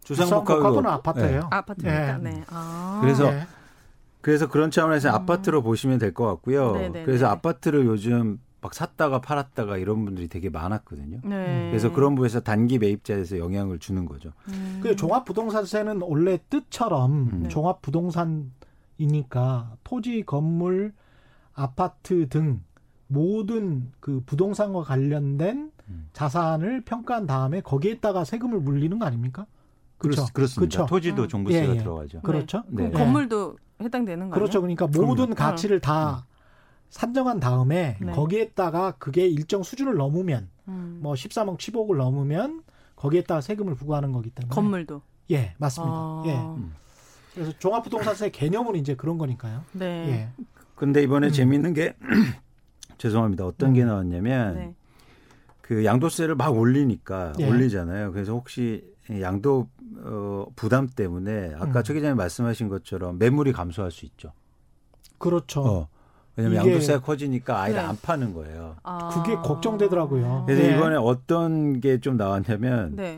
주상복합은 아파트예요. 네. 아파트니까. 네. 네. 아. 그래서 네. 그래서 그런 차원에서 음. 아파트로 보시면 될 것 같고요. 네네네. 그래서 아파트를 요즘 막 샀다가 팔았다가 이런 분들이 되게 많았거든요. 네. 그래서 그런 부분에서 단기 매입자에서 영향을 주는 거죠. 음. 그 종합부동산세는 원래 뜻처럼 음. 종합부동산이니까 토지, 건물, 아파트 등 모든 그 부동산과 관련된 음. 자산을 평가한 다음에 거기에다가 세금을 물리는 거 아닙니까? 그렇죠. 그렇습니다. 그렇죠. 토지도 종부세가 예, 예. 들어가죠. 그렇죠. 네. 그럼 네. 건물도 해당되는 거예요. 그렇죠. 아니에요? 그러니까 모든 그럼요. 가치를 다 음. 산정한 다음에 네. 거기에다가 그게 일정 수준을 넘으면 음. 뭐 십삼억, 십억을 넘으면 거기에다가 세금을 부과하는 거기 때문에 건물도 예 맞습니다. 아. 예. 그래서 종합부동산세 개념은 이제 그런 거니까요. 네. 예. 근데 이번에 음. 재미있는 게 죄송합니다. 어떤 음. 게 나왔냐면 네. 그 양도세를 막 올리니까 예. 올리잖아요. 그래서 혹시 양도 어, 부담 때문에 아까 음. 최 기자님 말씀하신 것처럼 매물이 감소할 수 있죠. 그렇죠. 어, 왜냐하면 이게... 양도세가 커지니까 아예 네. 안 파는 거예요. 아... 그게 걱정되더라고요. 그래서 네. 이번에 어떤 게 좀 나왔냐면 네.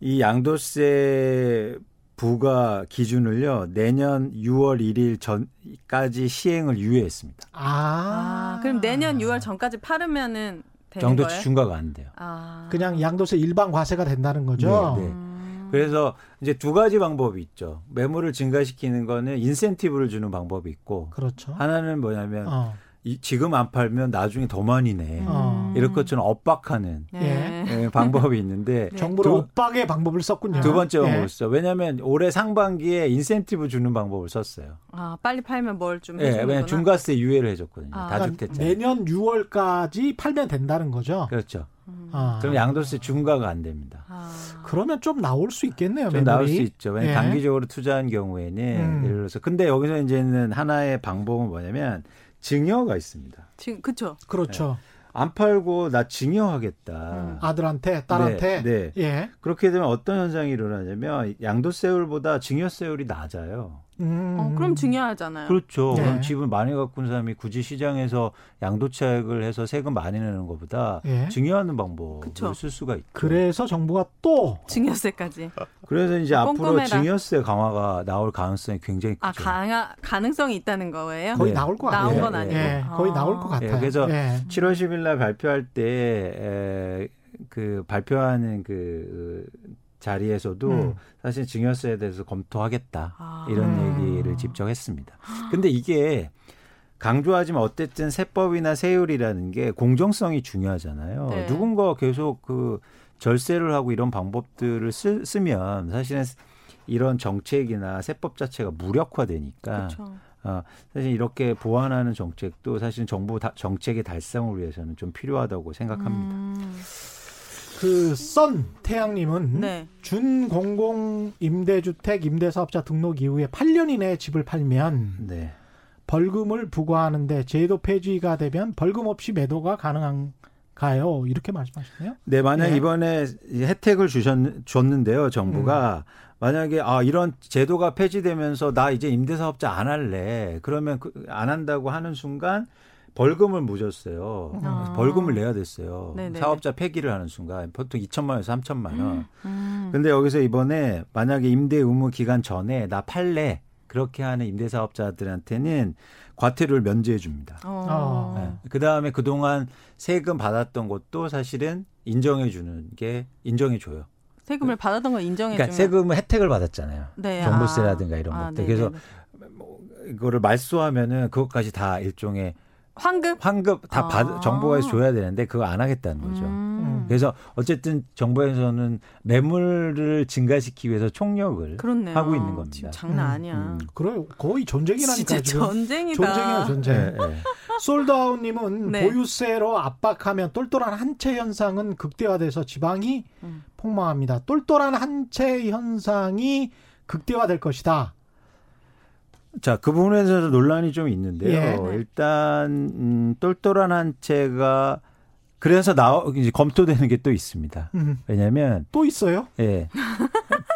이 양도세 부과 기준을요. 내년 유월 일일 전까지 시행을 유예했습니다. 아, 아 그럼 내년 유월 전까지 팔으면은 양도세 중과가 안 돼요. 아. 그냥 양도세 일반 과세가 된다는 거죠. 네, 네. 음. 그래서 이제 두 가지 방법이 있죠. 매물을 증가시키는 거는 인센티브를 주는 방법이 있고, 그렇죠. 하나는 뭐냐면 어. 이, 지금 안 팔면 나중에 더 많이 내. 음. 이럴 것처럼 엇박하는. 예. 네, 방법이 있는데. 네. 정부로 독박의 방법을 썼군요. 두 번째 방법을 썼어요. 네. 왜냐하면 올해 상반기에 인센티브 주는 방법을 썼어요. 아, 빨리 팔면 뭘 좀 해주는구나. 네, 왜냐하면 중과세 유예를 해줬거든요. 아. 다주택자. 그러니까 내년 유월까지 팔면 된다는 거죠? 그렇죠. 음. 아. 그럼 양도세 중과가 안 됩니다. 아. 그러면 좀 나올 수 있겠네요. 좀 매물이. 나올 수 있죠. 왜냐하면 네. 단기적으로 투자한 경우에는 음. 예를 들어서. 근데 여기서 이제는 하나의 방법은 뭐냐면 증여가 있습니다. 증, 그렇죠. 그렇죠. 네. 안 팔고 나 증여하겠다. 음, 아들한테, 딸한테. 네, 네. 예. 그렇게 되면 어떤 현상이 일어나냐면 양도세율보다 증여세율이 낮아요. 음. 어, 그럼 증여하잖아요. 그렇죠. 네. 그럼 집을 많이 갖고 있는 사람이 굳이 시장에서 양도차익을 해서 세금 많이 내는 것보다 예. 증여하는 방법을 그쵸. 쓸 수가 있고. 그래서 정부가 또 증여세까지. 그래서 이제 꼼꼼해라. 앞으로 증여세 강화가 나올 가능성이 굉장히 크죠. 아, 강화 가능성이 있다는 거예요? 거의 네. 나올 거 같아요. 나온 건 아니고. 예. 아. 거의 나올 것 같아요. 예. 그래서 예. 칠월 십일날 발표할 때 그 발표하는 그 자리에서도 음. 사실 증여세에 대해서 검토하겠다 아. 이런 얘기를 직접 했습니다. 근데 이게 강조하지만 어쨌든 세법이나 세율이라는 게 공정성이 중요하잖아요. 네. 누군가 계속 그 절세를 하고 이런 방법들을 쓰, 쓰면 사실은 이런 정책이나 세법 자체가 무력화되니까 그렇죠. 어, 사실 이렇게 보완하는 정책도 사실 정부 다, 정책의 달성을 위해서는 좀 필요하다고 생각합니다. 음. 그 썬 태양님은 네. 준공공 임대주택 임대사업자 등록 이후에 팔 년 이내에 집을 팔면 네. 벌금을 부과하는데 제도 폐지가 되면 벌금 없이 매도가 가능한가요? 이렇게 말씀하셨네요. 네, 만약 네. 이번에 혜택을 주셨, 줬는데요, 정부가. 음. 만약에 아 이런 제도가 폐지되면서 나 이제 임대사업자 안 할래. 그러면 그, 안 한다고 하는 순간 벌금을 무졌어요. 아. 벌금을 내야 됐어요. 네네. 사업자 폐기를 하는 순간 보통 이천만 원에서 삼천만 원. 음. 근데 여기서 이번에 만약에 임대 의무 기간 전에 나 팔래. 그렇게 하는 임대사업자들한테는 과태료를 면제해 줍니다. 어. 네. 그다음에 그동안 세금 받았던 것도 사실은 인정해 주는 게 인정해 줘요. 세금을 받았던 건 인정해 그러니까 주면. 세금은 혜택을 받았잖아요. 네. 종부세라든가 이런 아, 것들. 아, 그래서 뭐 이거를 말소하면은 그것까지 다 일종의 환급? 환급 다 아. 받, 정부가 줘야 되는데 그거 안 하겠다는 거죠. 음. 그래서 어쨌든 정부에서는 매물을 증가시키기 위해서 총력을 그렇네요. 하고 있는 겁니다. 지금 장난 아니야. 음, 음. 그래요. 거의 전쟁이라니까 진짜 지금. 전쟁이다. 전쟁이야 전쟁. 네, 네. 솔드아웃님은 네. 보유세로 압박하면 똘똘한 한채 현상은 극대화돼서 지방이 음. 폭망합니다. 똘똘한 한채 현상이 극대화될 것이다. 자, 그 부분에서 논란이 좀 있는데요. 예. 일단 음, 똘똘한 한 채가 그래서 나 이제 검토되는 게 또 있습니다. 음. 왜냐하면 또 있어요? 예,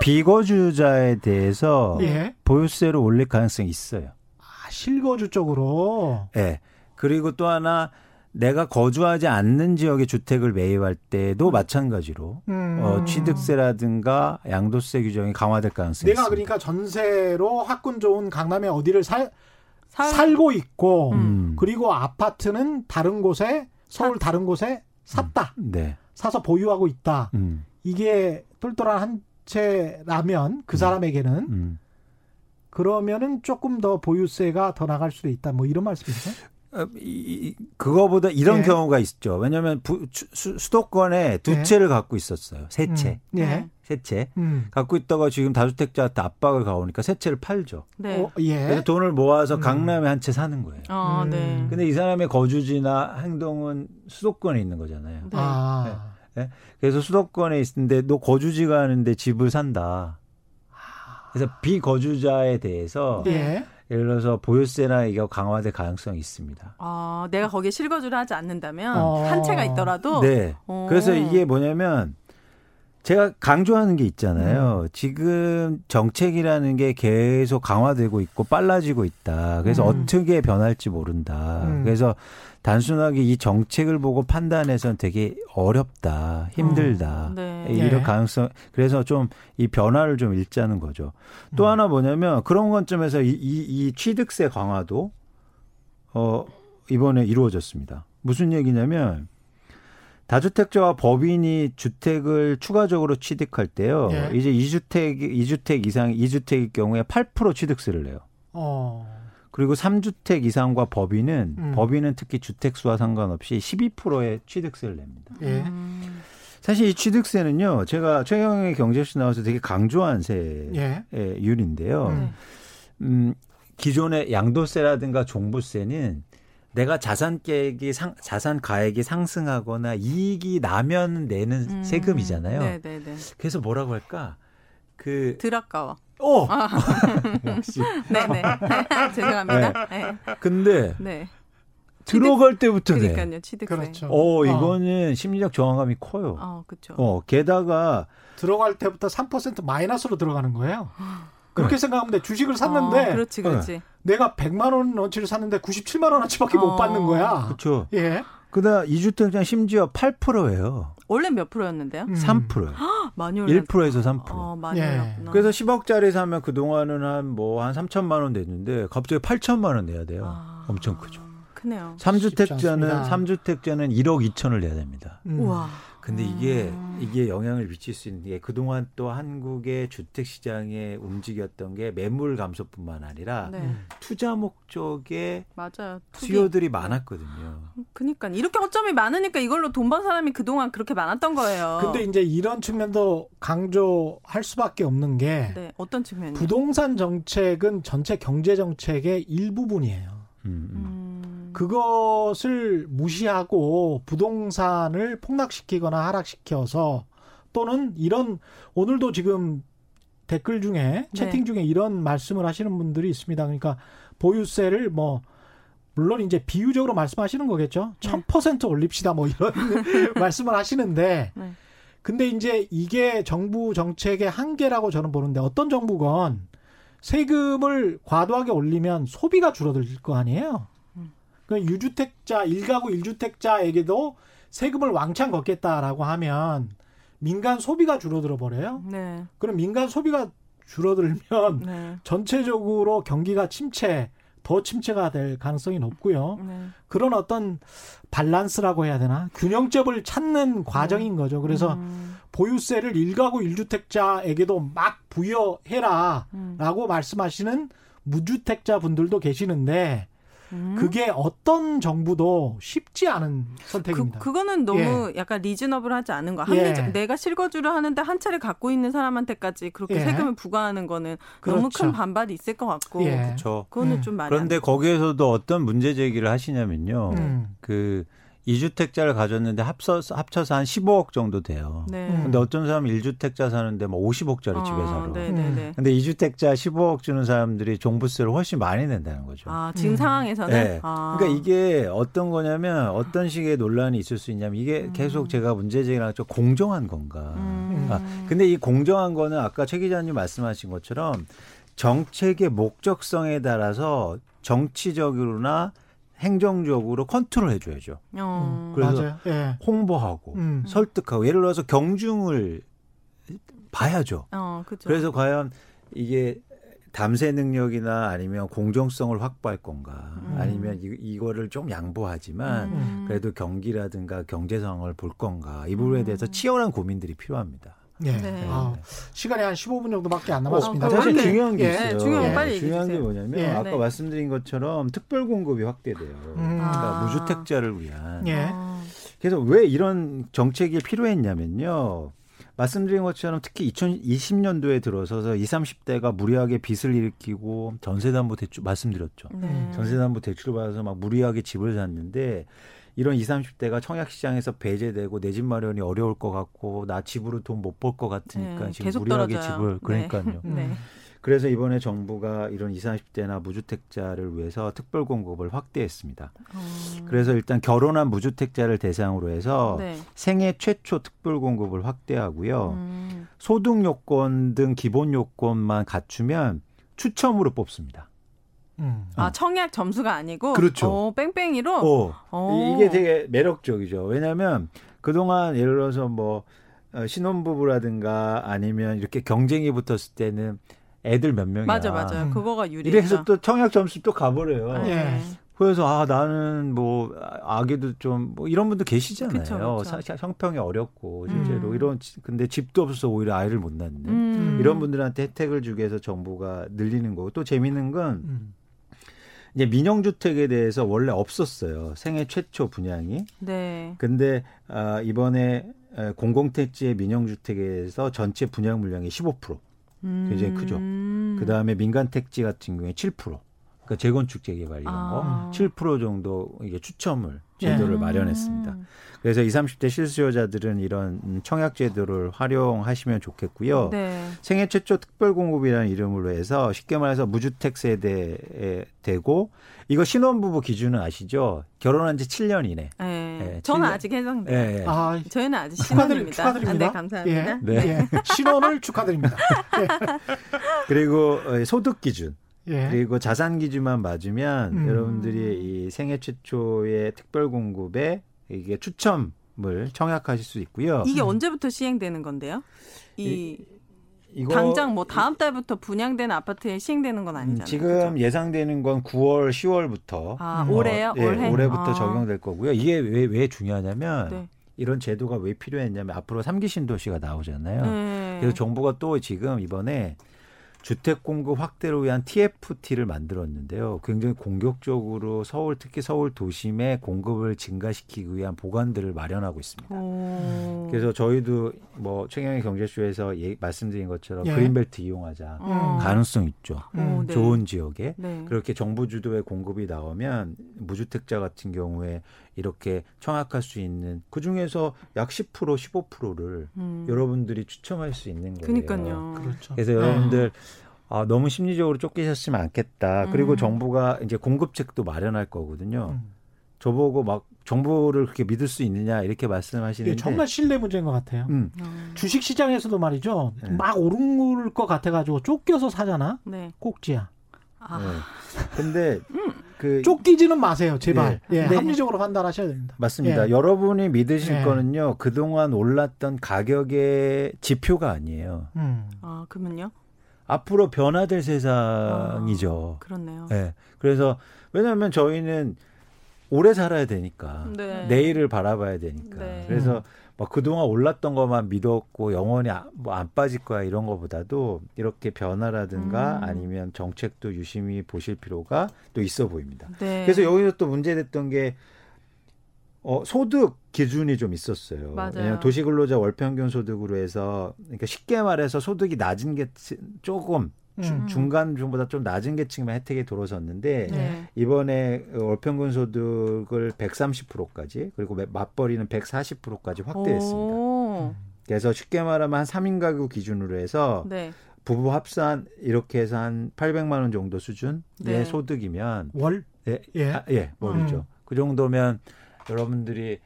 비거주자에 대해서 예. 보유세로 올릴 가능성이 있어요. 아, 실거주 쪽으로. 예. 그리고 또 하나 내가 거주하지 않는 지역의 주택을 매입할 때도 마찬가지로 음. 어, 취득세라든가 양도세 규정이 강화될 가능성이 내가 있습니다. 내가 그러니까 전세로 학군 좋은 강남에 어디를 살, 살... 살고 있고 음. 그리고 아파트는 다른 곳에 서울 사... 다른 곳에 샀다. 음. 네. 사서 보유하고 있다. 음. 이게 똘똘한 한 채라면 그 사람에게는 음. 음. 그러면은 조금 더 보유세가 더 나갈 수도 있다. 뭐 이런 말씀이세요? 그거보다 이런 예. 경우가 있죠. 왜냐하면 부, 수, 수도권에 두 예. 채를 갖고 있었어요. 세 채. 음. 예. 세 채. 음. 갖고 있다가 지금 다주택자한테 압박을 가오니까 세 채를 팔죠. 네. 어, 예. 그래서 돈을 모아서 강남에 음. 한 채 사는 거예요. 아, 네. 근데 이 사람의 거주지나 행동은 수도권에 있는 거잖아요. 네. 아. 네. 그래서 수도권에 있는데 너 거주지가 하는데 집을 산다. 그래서 비거주자에 대해서 예. 예를 들어서 보유세나 이거 강화될 가능성이 있습니다. 아, 내가 거기에 실거주를 하지 않는다면 어. 한 채가 있더라도. 네. 오. 그래서 이게 뭐냐면 제가 강조하는 게 있잖아요. 음. 지금 정책이라는 게 계속 강화되고 있고 빨라지고 있다. 그래서 음. 어떻게 변할지 모른다. 음. 그래서 단순하게 이 정책을 보고 판단해서는 되게 어렵다, 힘들다. 어, 네. 이런 가능성. 그래서 좀 이 변화를 좀 읽자는 거죠. 또 음. 하나 뭐냐면 그런 관점에서 이, 이, 이 취득세 강화도 어, 이번에 이루어졌습니다. 무슨 얘기냐면 다주택자와 법인이 주택을 추가적으로 취득할 때요. 예. 이제 이 주택, 이 주택 이상, 이 주택일 경우에 팔 퍼센트 취득세를 내요. 어. 그리고 삼 주택 이상과 법인은 음. 법인은 특히 주택수와 상관없이 십이 퍼센트의 취득세를 냅니다. 예. 사실 이 취득세는요, 제가 최경영의 경제쇼 나와서 되게 강조한 세율인데요. 예. 음. 음, 기존의 양도세라든가 종부세는 내가 자산 계획이 상, 자산 가액이 상승하거나 이익이 나면 내는 음. 세금이잖아요. 네네네. 그래서 뭐라고 할까? 그 덜 아까워. 오! 아. 역시. 네네. 죄송합니다. 네. 네. 근데. 네. 들어갈 때부터 네. 그러니까요, 취득세. 그렇죠. 어, 이거는 어. 심리적 저항감이 커요. 어, 그렇죠. 어, 게다가 들어갈 때부터 삼 퍼센트 마이너스로 들어가는 거예요. 그렇게 생각하면 돼. 주식을 샀는데, 어, 그렇지, 그렇지. 네. 내가 백만 원어치를 샀는데 구십칠만 원어치밖에 어. 못 받는 거야. 그렇죠. 예. 그다 이주택 심지어 팔 퍼센트예요. 원래 몇 프로였는데요? 음. 삼 퍼센트요. 많이 올랐어요. 일 퍼센트에서 삼 퍼센트. 어, 많이 올랐구나. 예. 그래서 십억짜리 사면 그 동안은 한 뭐 한 삼천만 원 됐는데 갑자기 팔천만 원 내야 돼요. 아. 엄청 크죠. 크네요. 삼 주택자는 삼 주택자는 일억 이천을 내야 됩니다. 음. 우와. 근데 이게 이게 영향을 미칠 수 있는 게 그동안 또 한국의 주택 시장에 움직였던 게 매물 감소뿐만 아니라 네. 투자 목적의 맞아요. 수요들이 많았거든요. 그러니까 이렇게 허점이 많으니까 이걸로 돈 번 사람이 그동안 그렇게 많았던 거예요. 근데 이제 이런 측면도 강조할 수밖에 없는 게 네. 어떤 측면이요? 부동산 정책은 전체 경제 정책의 일부분이에요. 음. 음. 그것을 무시하고 부동산을 폭락시키거나 하락시켜서 또는 이런 오늘도 지금 댓글 중에 채팅 중에 이런 말씀을 하시는 분들이 있습니다. 그러니까 보유세를 뭐 물론 이제 비유적으로 말씀하시는 거겠죠. 네. 천 퍼센트 올립시다 뭐 이런 말씀을 하시는데 네. 근데 이제 이게 정부 정책의 한계라고 저는 보는데 어떤 정부건 세금을 과도하게 올리면 소비가 줄어들 거 아니에요. 유주택자, 일가구 일주택자에게도 세금을 왕창 걷겠다라고 하면 민간 소비가 줄어들어 버려요. 네. 그럼 민간 소비가 줄어들면 네. 전체적으로 경기가 침체, 더 침체가 될 가능성이 높고요. 네. 그런 어떤 밸런스라고 해야 되나? 균형점을 찾는 과정인 거죠. 그래서 음. 보유세를 일가구 일주택자에게도 막 부여해라 음. 라고 말씀하시는 무주택자 분들도 계시는데 음. 그게 어떤 정부도 쉽지 않은 선택입니다. 그, 그거는 너무 예. 약간 리즈너블하지 않은 거. 합리적, 예. 내가 실거주를 하는데 한 차를 갖고 있는 사람한테까지 그렇게 예. 세금을 부과하는 거는 그렇죠. 너무 큰 반발이 있을 것 같고. 예. 그렇죠. 그거는 음. 좀 많이. 그런데 거기에서도 어떤 문제 제기를 하시냐면요. 음. 그 이주택자를 가졌는데 합쳐서, 합쳐서 한 십오억 정도 돼요. 그런데 네. 어떤 사람은 일주택자 사는데 뭐 오십억짜리 어, 집에 살아. 그런데 이주택자 십오억 주는 사람들이 종부세를 훨씬 많이 낸다는 거죠. 아, 지금 음. 상황에서는? 네. 아. 그러니까 이게 어떤 거냐면 어떤 식의 논란이 있을 수 있냐면 이게 음. 계속 제가 문제제기를 하죠. 공정한 건가. 음. 아, 근데 이 공정한 거는 아까 최 기자님 말씀하신 것처럼 정책의 목적성에 따라서 정치적으로나 행정적으로 컨트롤 해줘야죠. 어. 그래서 맞아요. 홍보하고 음. 설득하고 예를 들어서 경중을 봐야죠. 어, 그렇죠. 그래서 과연 이게 담세 능력이나 아니면 공정성을 확보할 건가 음. 아니면 이, 이거를 좀 양보하지만 음. 그래도 경기라든가 경제 상황을 볼 건가 이 부분에 대해서 치열한 고민들이 필요합니다. 네. 네. 아, 시간이 한 십오 분 정도밖에 안 남았습니다. 어, 사실 중요한 게 있어요. 예, 중요한, 빨리 중요한 게 뭐냐면 예. 아까 네. 말씀드린 것처럼 특별 공급이 확대돼요. 음. 그러니까 아. 무주택자를 위한. 예. 그래서 왜 이런 정책이 필요했냐면요. 말씀드린 것처럼 특히 이천이십 년도에 들어서서 이십, 삼십대가 무리하게 빚을 일으키고 전세담보대출 말씀드렸죠. 네. 전세담보대출을 받아서 막 무리하게 집을 샀는데 이런 이십, 삼십대가 청약시장에서 배제되고 내 집 마련이 어려울 것 같고 나 집으로 돈 못 벌 것 같으니까 네, 지금 무리하게 떨어져요. 집을 그러니까요. 네. 네. 그래서 이번에 정부가 이런 이십, 삼십대나 무주택자를 위해서 특별 공급을 확대했습니다. 음. 그래서 일단 결혼한 무주택자를 대상으로 해서 네. 생애 최초 특별 공급을 확대하고요. 음. 소득 요건 등 기본 요건만 갖추면 추첨으로 뽑습니다. 음. 아, 청약 점수가 아니고? 그렇죠. 오, 뺑뺑이로? 오. 오. 이게 되게 매력적이죠. 왜냐하면 그동안 예를 들어서 뭐 신혼부부라든가 아니면 이렇게 경쟁이 붙었을 때는 애들 몇 명이야. 맞아, 맞아요. 음. 그거가 유리해서. 이래서 또 청약 점수 또 가버려요. 네. 그래서 아 나는 뭐 아기도 좀 뭐 이런 분도 계시잖아요. 그쵸, 그쵸. 형평이 어렵고 실제로 음. 이런 근데 집도 없어서 오히려 아이를 못 낳는 음. 이런 분들한테 혜택을 주기 위해서 정부가 늘리는 거고 또 재미있는 건 음. 이제 민영주택에 대해서 원래 없었어요. 생애 최초 분양이. 네. 근데 어, 이번에 공공택지의 민영주택에서 전체 분양 물량이 십오 퍼센트. 굉장히 음. 크죠. 그다음에 민간택지 같은 경우에 칠 퍼센트. 그러니까 재건축, 재개발 이런 아. 거 칠 퍼센트 정도 이게 추첨을 제도를 네. 마련했습니다. 그래서 이십, 삼십 대 실수요자들은 이런 청약 제도를 활용하시면 좋겠고요. 네. 생애 최초 특별공급이라는 이름으로 해서 쉽게 말해서 무주택 세대에 되고 이거 신혼부부 기준은 아시죠? 결혼한 지 칠 년 이내. 네. 네, 저는 칠 년. 아직 해당돼요. 네. 아, 저희는 아직 신혼입니다. 축하드립니다. 아, 네, 감사합니다. 예. 네. 예. 신혼을 축하드립니다. 예. 그리고 소득 기준. 예. 그리고 자산 기준만 맞으면 음. 여러분들이 이 생애 최초의 특별 공급에 이게 추첨을 청약하실 수 있고요. 이게 음. 언제부터 시행되는 건데요? 이, 이 이거, 당장 뭐 다음 달부터 분양된 아파트에 시행되는 건 아니잖아요. 지금 그렇죠? 예상되는 건 구월, 시월부터 아, 어, 올해요? 네, 올해? 올해부터 아. 적용될 거고요. 이게 왜, 왜 중요하냐면 네. 이런 제도가 왜 필요했냐면 앞으로 삼 기 신도시가 나오잖아요. 네. 그래서 정부가 또 지금 이번에 주택 공급 확대를 위한 티에프티를 만들었는데요. 굉장히 공격적으로 서울, 특히 서울 도심의 공급을 증가시키기 위한 보관들을 마련하고 있습니다. 오. 그래서 저희도 뭐 최경영 경제쇼에서 예, 말씀드린 것처럼 예. 그린벨트 이용하자. 음. 가능성 있죠. 음. 좋은 지역에. 네. 그렇게 정부 주도의 공급이 나오면 무주택자 같은 경우에 이렇게 청약할 수 있는 그중에서 약 십 퍼센트, 십오 퍼센트를 음. 여러분들이 추첨할 수 있는 거예요. 그러니까요. 그렇죠. 그래서 여러분들 아, 너무 심리적으로 쫓기셨으면 않겠다. 음. 그리고 정부가 이제 공급책도 마련할 거거든요. 음. 저보고 막 정부를 그렇게 믿을 수 있느냐 이렇게 말씀하시는데. 정말 신뢰 문제인 것 같아요. 음. 음. 주식시장에서도 말이죠. 네. 막 오를 것 같아가지고 쫓겨서 사잖아. 네. 꼭지야. 아. 네. 근데 음. 그 쫓기지는 마세요, 제발. 네. 예, 합리적으로 판단하셔야 됩니다. 맞습니다. 예. 여러분이 믿으실 예. 거는요, 그동안 올랐던 가격의 지표가 아니에요. 음. 아, 그러면요? 앞으로 변화될 세상이죠. 아, 그렇네요. 예. 그래서 왜냐하면 저희는 오래 살아야 되니까 네. 내일을 바라봐야 되니까 네. 그래서 막 그동안 올랐던 것만 믿었고 영원히 뭐 안 빠질 거야 이런 것보다도 이렇게 변화라든가 음. 아니면 정책도 유심히 보실 필요가 또 있어 보입니다. 네. 그래서 여기서 또 문제됐던 게 어, 소득 기준이 좀 있었어요. 맞아요. 도시근로자 월평균 소득으로 해서 그러니까 쉽게 말해서 소득이 낮은 게 조금 음. 중간중보다 좀 낮은 계층만 혜택이 들어섰는데 네. 이번에 월평균 소득을 백삼십 퍼센트까지 그리고 맞벌이는 백사십 퍼센트까지 확대했습니다. 오. 그래서 쉽게 말하면 한 삼 인 가구 기준으로 해서 네. 부부 합산 이렇게 해서 한 팔백만 원 정도 수준의 네. 소득이면 월? 예, 예, 아, 예 월이죠. 음. 그 정도면 여러분들이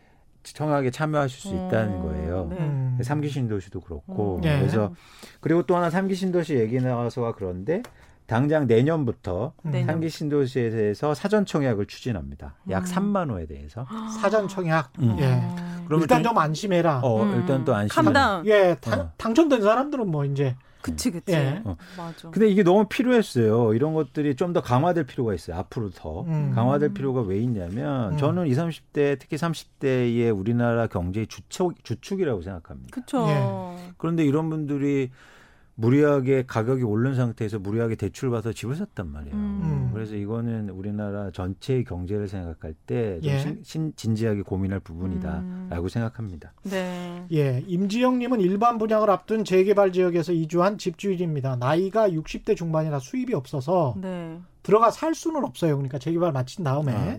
청약에 참여하실 수 있다는 거예요. 네. 삼 기 신도시도 그렇고. 네. 그래서 그리고 또 하나 삼 기 신도시 얘기 나와서가 그런데 당장 내년부터 네. 삼 기 신도시에 대해서 사전 청약을 추진합니다. 약 음. 삼만 호에 대해서. 사전 청약. 음. 예. 그럼 일단 좀 안심해라. 어, 음. 일단 또 안심. 감당. 예, 다, 어. 당첨된 사람들은 뭐 이제. 그치, 그치. 예. 어. 맞아. 근데 이게 너무 필요했어요. 이런 것들이 좀 더 강화될 필요가 있어요. 앞으로 더. 음. 강화될 필요가 왜 있냐면 음. 저는 이십, 삼십 대, 특히 삼십 대의 우리나라 경제의 주축, 주축이라고 생각합니다. 그쵸. 예. 그런데 이런 분들이 무리하게 가격이 오른 상태에서 무리하게 대출받아서 집을 샀단 말이에요. 음. 그래서 이거는 우리나라 전체의 경제를 생각할 때 좀 예. 신, 진지하게 고민할 부분이다라고 음. 생각합니다. 네. 예, 임지영 님은 일반 분양을 앞둔 재개발 지역에서 이주한 집주인입니다. 나이가 육십 대 중반이라 수입이 없어서 네. 들어가 살 수는 없어요. 그러니까 재개발 마친 다음에 아,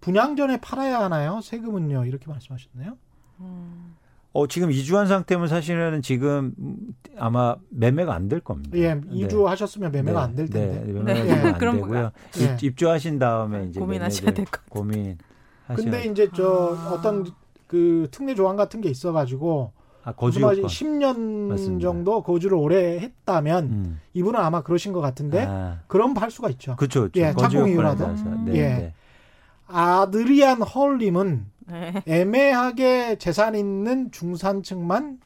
분양 전에 팔아야 하나요? 세금은요? 이렇게 말씀하셨네요. 음. 어, 지금 이주한 상태면 사실은 지금 아마 매매가 안 될 겁니다. 예, 이주하셨으면 네. 매매가 네. 안 될 텐데. 네, 매매가 네. 안 그런 되고요. 네. 입주하신 다음에 이제 고민하셔야 될 것 같아요. 고민. 근데 이제 저 아... 어떤 그 특례 조항 같은 게 있어가지고 아, 거주 십 년 맞습니다. 정도 거주를 오래 했다면 음. 이분은 아마 그러신 것 같은데 아. 그럼 팔 수가 있죠. 그렇죠. 예, 착공 이유라든. 음. 네, 예. 네. 아드리안 헐님은 네. 애매하게 재산 있는 중산층만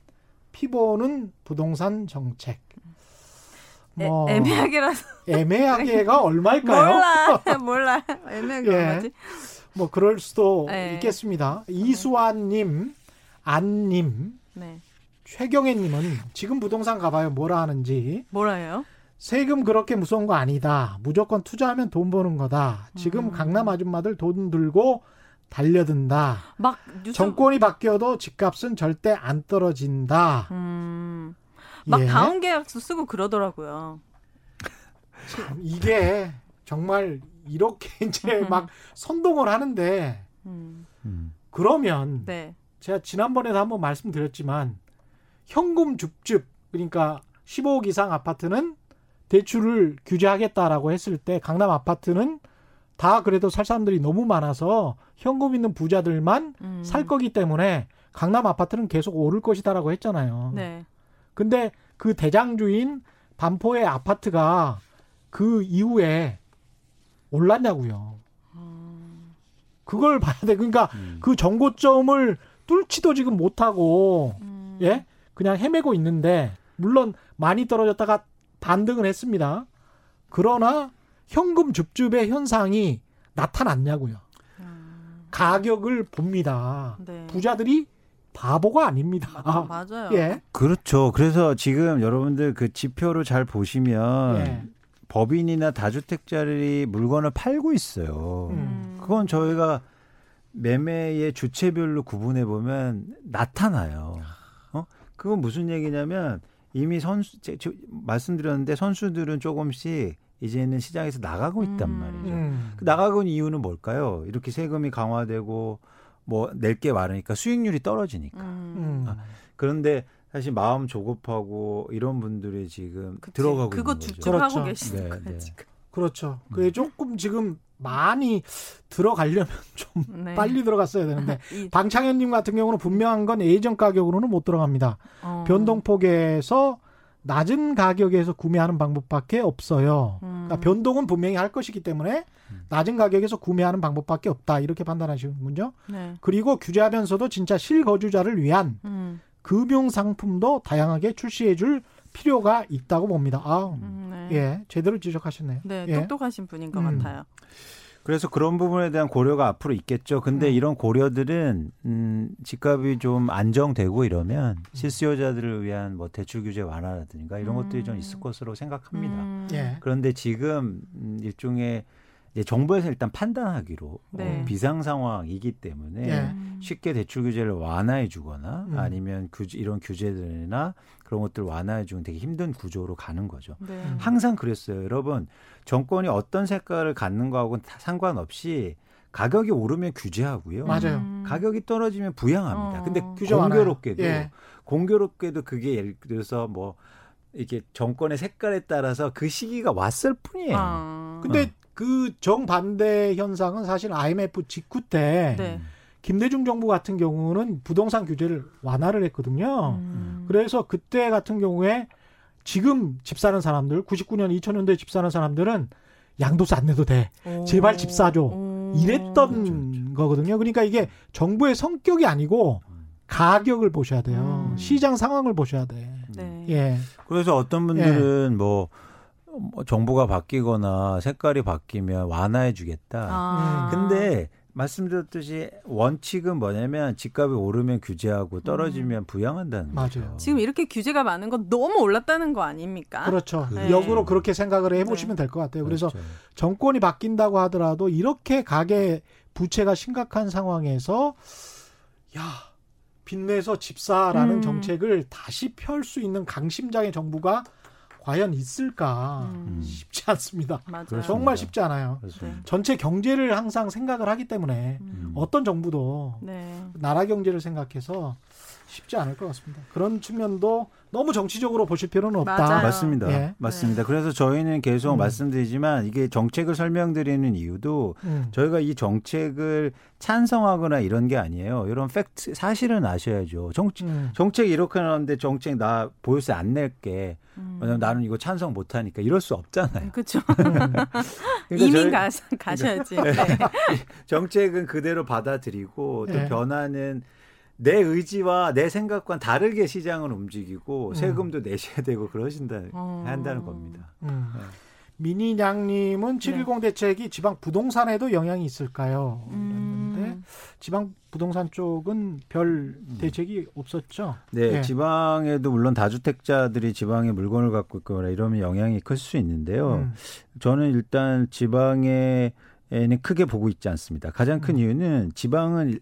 피보는 부동산 정책. 뭐 애, 애매하게라서. 애매하게가 얼마일까요? 몰라, 몰라. 애매하게 예. 얼마지? 뭐 그럴 수도 네. 있겠습니다. 이수환님, 안님, 네. 최경애님은 지금 부동산 가봐요. 뭐라 하는지. 뭐라요? 세금 그렇게 무서운 거 아니다. 무조건 투자하면 돈 버는 거다. 지금 음. 강남 아줌마들 돈 들고 달려든다. 막 뉴스... 정권이 바뀌어도 집값은 절대 안 떨어진다. 음. 막 예. 다운계약서 쓰고 그러더라고요. 참 이게 정말 이렇게 이제 막 선동을 하는데 음. 그러면 네. 제가 지난번에도 한번 말씀드렸지만 현금 줍줍 그러니까 십오억 이상 아파트는 대출을 규제하겠다라고 했을 때 강남 아파트는 다 그래도 살 사람들이 너무 많아서 현금 있는 부자들만 음. 살 거기 때문에 강남 아파트는 계속 오를 것이다라고 했잖아요. 네. 근데 그 대장주인 반포의 아파트가 그 이후에 올랐냐고요. 음. 그걸 봐야 돼. 그러니까 음. 그 정고점을 뚫지도 지금 못하고 음. 예? 그냥 헤매고 있는데 물론 많이 떨어졌다가 반등을 했습니다. 그러나 현금 줍줍의 현상이 나타났냐고요. 음. 가격을 봅니다. 네. 부자들이 바보가 아닙니다. 아, 맞아요. 예. 그렇죠. 그래서 지금 여러분들 그 지표로 잘 보시면 예. 법인이나 다주택자들이 물건을 팔고 있어요. 음. 그건 저희가 매매의 주체별로 구분해 보면 나타나요. 어? 그건 무슨 얘기냐면 이미 선수 말씀드렸는데 선수들은 조금씩 이제는 시장에서 나가고 있단 음. 말이죠. 음. 나가고 있는 이유는 뭘까요? 이렇게 세금이 강화되고 뭐 낼 게 많으니까 수익률이 떨어지니까. 음. 아, 그런데 사실 마음 조급하고 이런 분들이 지금 그치, 들어가고 그거 있는 거죠. 그렇죠. 계시는 네, 네. 지금. 그렇죠. 음. 그게 조금 지금 많이 들어가려면 좀 네. 빨리 들어갔어야 되는데 이... 방창현님 같은 경우는 분명한 건 예전 가격으로는 못 들어갑니다. 어. 변동폭에서 낮은 가격에서 구매하는 방법밖에 없어요. 음. 그러니까 변동은 분명히 할 것이기 때문에 낮은 가격에서 구매하는 방법밖에 없다. 이렇게 판단하시는군요. 네. 그리고 규제하면서도 진짜 실거주자를 위한 음. 금융상품도 다양하게 출시해 줄 필요가 있다고 봅니다. 아, 음, 네. 예, 제대로 지적하셨네요. 네, 예. 똑똑하신 분인 것 음. 같아요. 그래서 그런 부분에 대한 고려가 앞으로 있겠죠. 근데 음. 이런 고려들은 음, 집값이 좀 안정되고 이러면 실수요자들을 위한 뭐 대출 규제 완화라든가 이런 음. 것들이 좀 있을 것으로 생각합니다. 음. 예. 그런데 지금 일종의 이제 정부에서 일단 판단하기로 네. 비상 상황이기 때문에 예. 쉽게 대출 규제를 완화해 주거나 음. 아니면 규제, 이런 규제들이나 그런 것들을 완화해 주면 되게 힘든 구조로 가는 거죠. 네. 항상 그랬어요. 여러분 정권이 어떤 색깔을 갖는 거하고는 다 상관없이 가격이 오르면 규제하고요. 맞아요. 음. 가격이 떨어지면 부양합니다. 어. 근데 공교롭게도 예. 공교롭게도 그게 예를 들어서 뭐 이렇게 정권의 색깔에 따라서 그 시기가 왔을 뿐이에요. 아. 근데 어. 그 정반대 현상은 사실 아이엠에프 직후 때 네. 김대중 정부 같은 경우는 부동산 규제를 완화를 했거든요. 음. 그래서 그때 같은 경우에 지금 집 사는 사람들 구십구 년 이천 년대 집 사는 사람들은 양도세 안 내도 돼. 오. 제발 집 사줘. 오. 이랬던 그렇죠, 그렇죠. 거거든요. 그러니까 이게 정부의 성격이 아니고 가격을 보셔야 돼요. 음. 시장 상황을 보셔야 돼. 네. 예. 그래서 어떤 분들은 예. 뭐 정부가 바뀌거나 색깔이 바뀌면 완화해 주겠다. 아. 근데 말씀드렸듯이 원칙은 뭐냐면 집값이 오르면 규제하고 떨어지면 부양한다는 맞아요. 거죠. 지금 이렇게 규제가 많은 건 너무 올랐다는 거 아닙니까? 그렇죠. 네. 역으로 그렇게 생각을 해보시면 네. 될 것 같아요. 그래서 그렇죠. 정권이 바뀐다고 하더라도 이렇게 가계 부채가 심각한 상황에서 야 빚내서 집사라는 음. 정책을 다시 펼 수 있는 강심장의 정부가 과연 있을까 음. 쉽지 않습니다. 맞아요. 정말 쉽지 않아요. 네. 전체 경제를 항상 생각을 하기 때문에 음. 어떤 정부도 네. 나라 경제를 생각해서 쉽지 않을 것 같습니다. 그런 측면도 너무 정치적으로 보실 필요는 없다. 맞아요. 맞습니다. 예. 맞습니다. 네. 그래서 저희는 계속 음. 말씀드리지만 이게 정책을 설명드리는 이유도 음. 저희가 이 정책을 찬성하거나 이런 게 아니에요. 이런 팩트 사실은 아셔야죠. 정치, 음. 정책 이렇게 나왔는데 정책 나 보유세 안 낼게. 음. 왜냐면 나는 이거 찬성 못하니까 이럴 수 없잖아요. 그렇죠. 그러니까 이민 가, 가셔야지. 네. 정책은 그대로 받아들이고 또 네. 변화는 내 의지와 내 생각과는 다르게 시장을 움직이고 음. 세금도 내셔야 되고 그러신다 어. 한다는 겁니다. 음. 네. 미니냥님은 칠백십 대책이 지방 부동산에도 영향이 있을까요? 음. 지방 부동산 쪽은 별 대책이 없었죠. 네, 네. 지방에도 물론 다주택자들이 지방에 물건을 갖고 있거나 이러면 영향이 클 수 있는데요. 음. 저는 일단 지방에 에는 크게 보고 있지 않습니다. 가장 큰 음. 이유는 지방은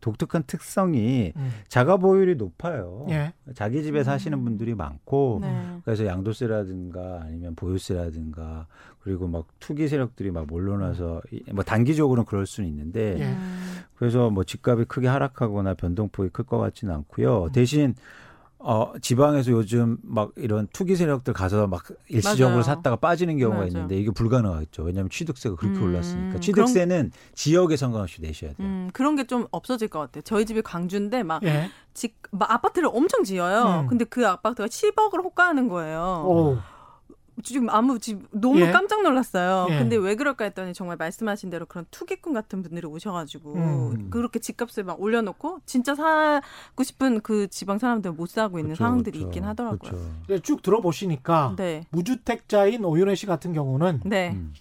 독특한 특성이 음. 자가 보유율이 높아요. 예. 자기 집에 사시는 분들이 많고 네. 그래서 양도세라든가 아니면 보유세라든가 그리고 막 투기 세력들이 막 몰려나서 뭐 단기적으로는 그럴 수는 있는데 예. 그래서 뭐 집값이 크게 하락하거나 변동폭이 클 것 같지는 않고요. 음. 대신 어, 지방에서 요즘 막 이런 투기 세력들 가서 막 일시적으로 맞아요. 샀다가 빠지는 경우가 맞아요. 있는데 이게 불가능하겠죠. 왜냐하면 취득세가 그렇게 음, 올랐으니까. 취득세는 그런, 지역에 상관없이 내셔야 돼요. 음, 그런 게 좀 없어질 것 같아요. 저희 집이 광주인데 막, 예? 지, 막 아파트를 엄청 지어요. 음. 근데 그 아파트가 십억을 호가하는 거예요. 오. 지금 아무 지금 너무 예? 깜짝 놀랐어요. 예. 근데 왜 그럴까 했더니 정말 말씀하신 대로 그런 투기꾼 같은 분들이 오셔가지고 음. 그렇게 집값을 막 올려놓고 진짜 사고 싶은 그 지방 사람들 못 사고 있는 그쵸, 상황들이 그쵸, 있긴 하더라고요. 그쵸. 쭉 들어보시니까 네. 무주택자인 오윤혜 씨 같은 경우는 네. 음.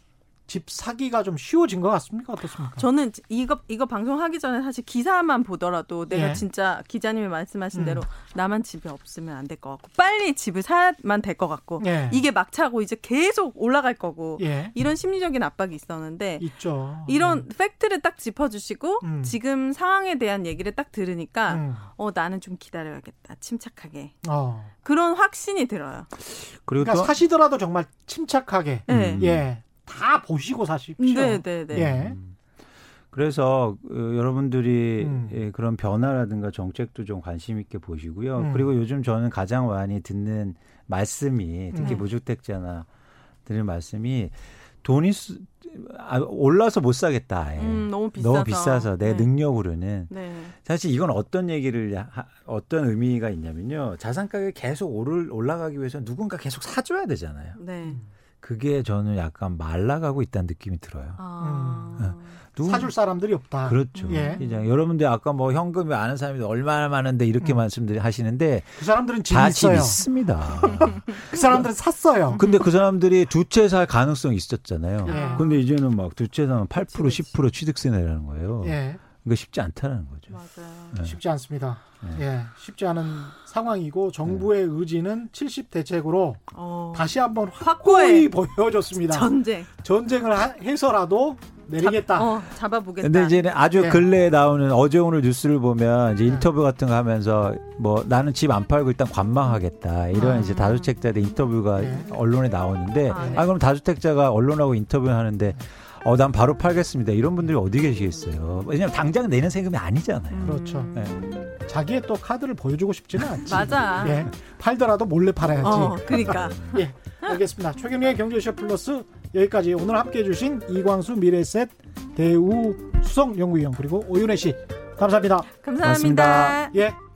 집 사기가 좀 쉬워진 것 같습니까? 어떻습니까? 저는 이거 이거 방송하기 전에 사실 기사만 보더라도 내가 예. 진짜 기자님이 말씀하신 음. 대로 나만 집이 없으면 안 될 것 같고 빨리 집을 사야만 될 것 같고 예. 이게 막 차고 이제 계속 올라갈 거고 예. 이런 심리적인 압박이 있었는데 있죠. 이런 음. 팩트를 딱 짚어주시고 음. 지금 상황에 대한 얘기를 딱 들으니까 음. 어 나는 좀 기다려야겠다. 침착하게. 어. 그런 확신이 들어요. 그리고 그러니까 또... 사시더라도 정말 침착하게. 네. 음. 예. 다 보시고 사십시오. 네, 네, 네. 예. 그래서 어, 여러분들이 음. 예, 그런 변화라든가 정책도 좀 관심 있게 보시고요. 음. 그리고 요즘 저는 가장 많이 듣는 말씀이 특히 음. 무주택자나 들은 말씀이 돈이 수, 아, 올라서 못 사겠다. 예. 음, 너무 비싸서. 너무 비싸서 내 네. 능력으로는. 네. 사실 이건 어떤 얘기를 하, 어떤 의미가 있냐면요. 자산 가격이 계속 오를 올라가기 위해서 누군가 계속 사줘야 되잖아요. 네. 음. 그게 저는 약간 말라가고 있다는 느낌이 들어요. 아... 누구... 사줄 사람들이 없다. 그렇죠. 예. 여러분들 아까 뭐 현금이 많은 사람이 얼마나 많은데 이렇게 음. 말씀하시는데 그 사람들은 집이 있어요. 집 있습니다. 그 사람들은 샀어요. 근데 그 사람들이 두 채 살 가능성이 있었잖아요. 예. 근데 이제는 막 두 채 사면 팔 퍼센트 그치, 그치. 십 퍼센트 취득세 내라는 거예요. 예. 그러니까 쉽지 않다는 거죠. 맞아요. 예. 쉽지 않습니다. 예. 예. 쉽지 않은 상황이고 정부의 예. 의지는 칠십 대책으로 어... 다시 한번 확고히 보여줬습니다. 전쟁. 전쟁을 하, 해서라도 내리겠다. 잡, 어, 잡아보겠다. 근데 이제 아주 예. 근래에 나오는 어제 오늘 뉴스를 보면 이제 인터뷰 같은 거 하면서 뭐 나는 집 안 팔고 일단 관망하겠다. 이런 아. 이제 다주택자들 인터뷰가 예. 언론에 나오는데 아, 네. 아 그럼 다주택자가 언론하고 인터뷰하는데 어, 난 바로 팔겠습니다. 이런 분들이 어디 계시겠어요? 왜냐면 당장 내는 세금이 아니잖아요. 음. 그렇죠. 네. 자기의 또 카드를 보여주고 싶지는 않지. 맞아. 예. 팔더라도 몰래 팔아야지. 어, 그러니까. 예. 알겠습니다. 최경영의 경제쇼 플러스 여기까지. 오늘 함께해 주신 이광수 미래세대우 수석연구위원 그리고 오윤혜 씨 감사합니다. 감사합니다. 고맙습니다. 예.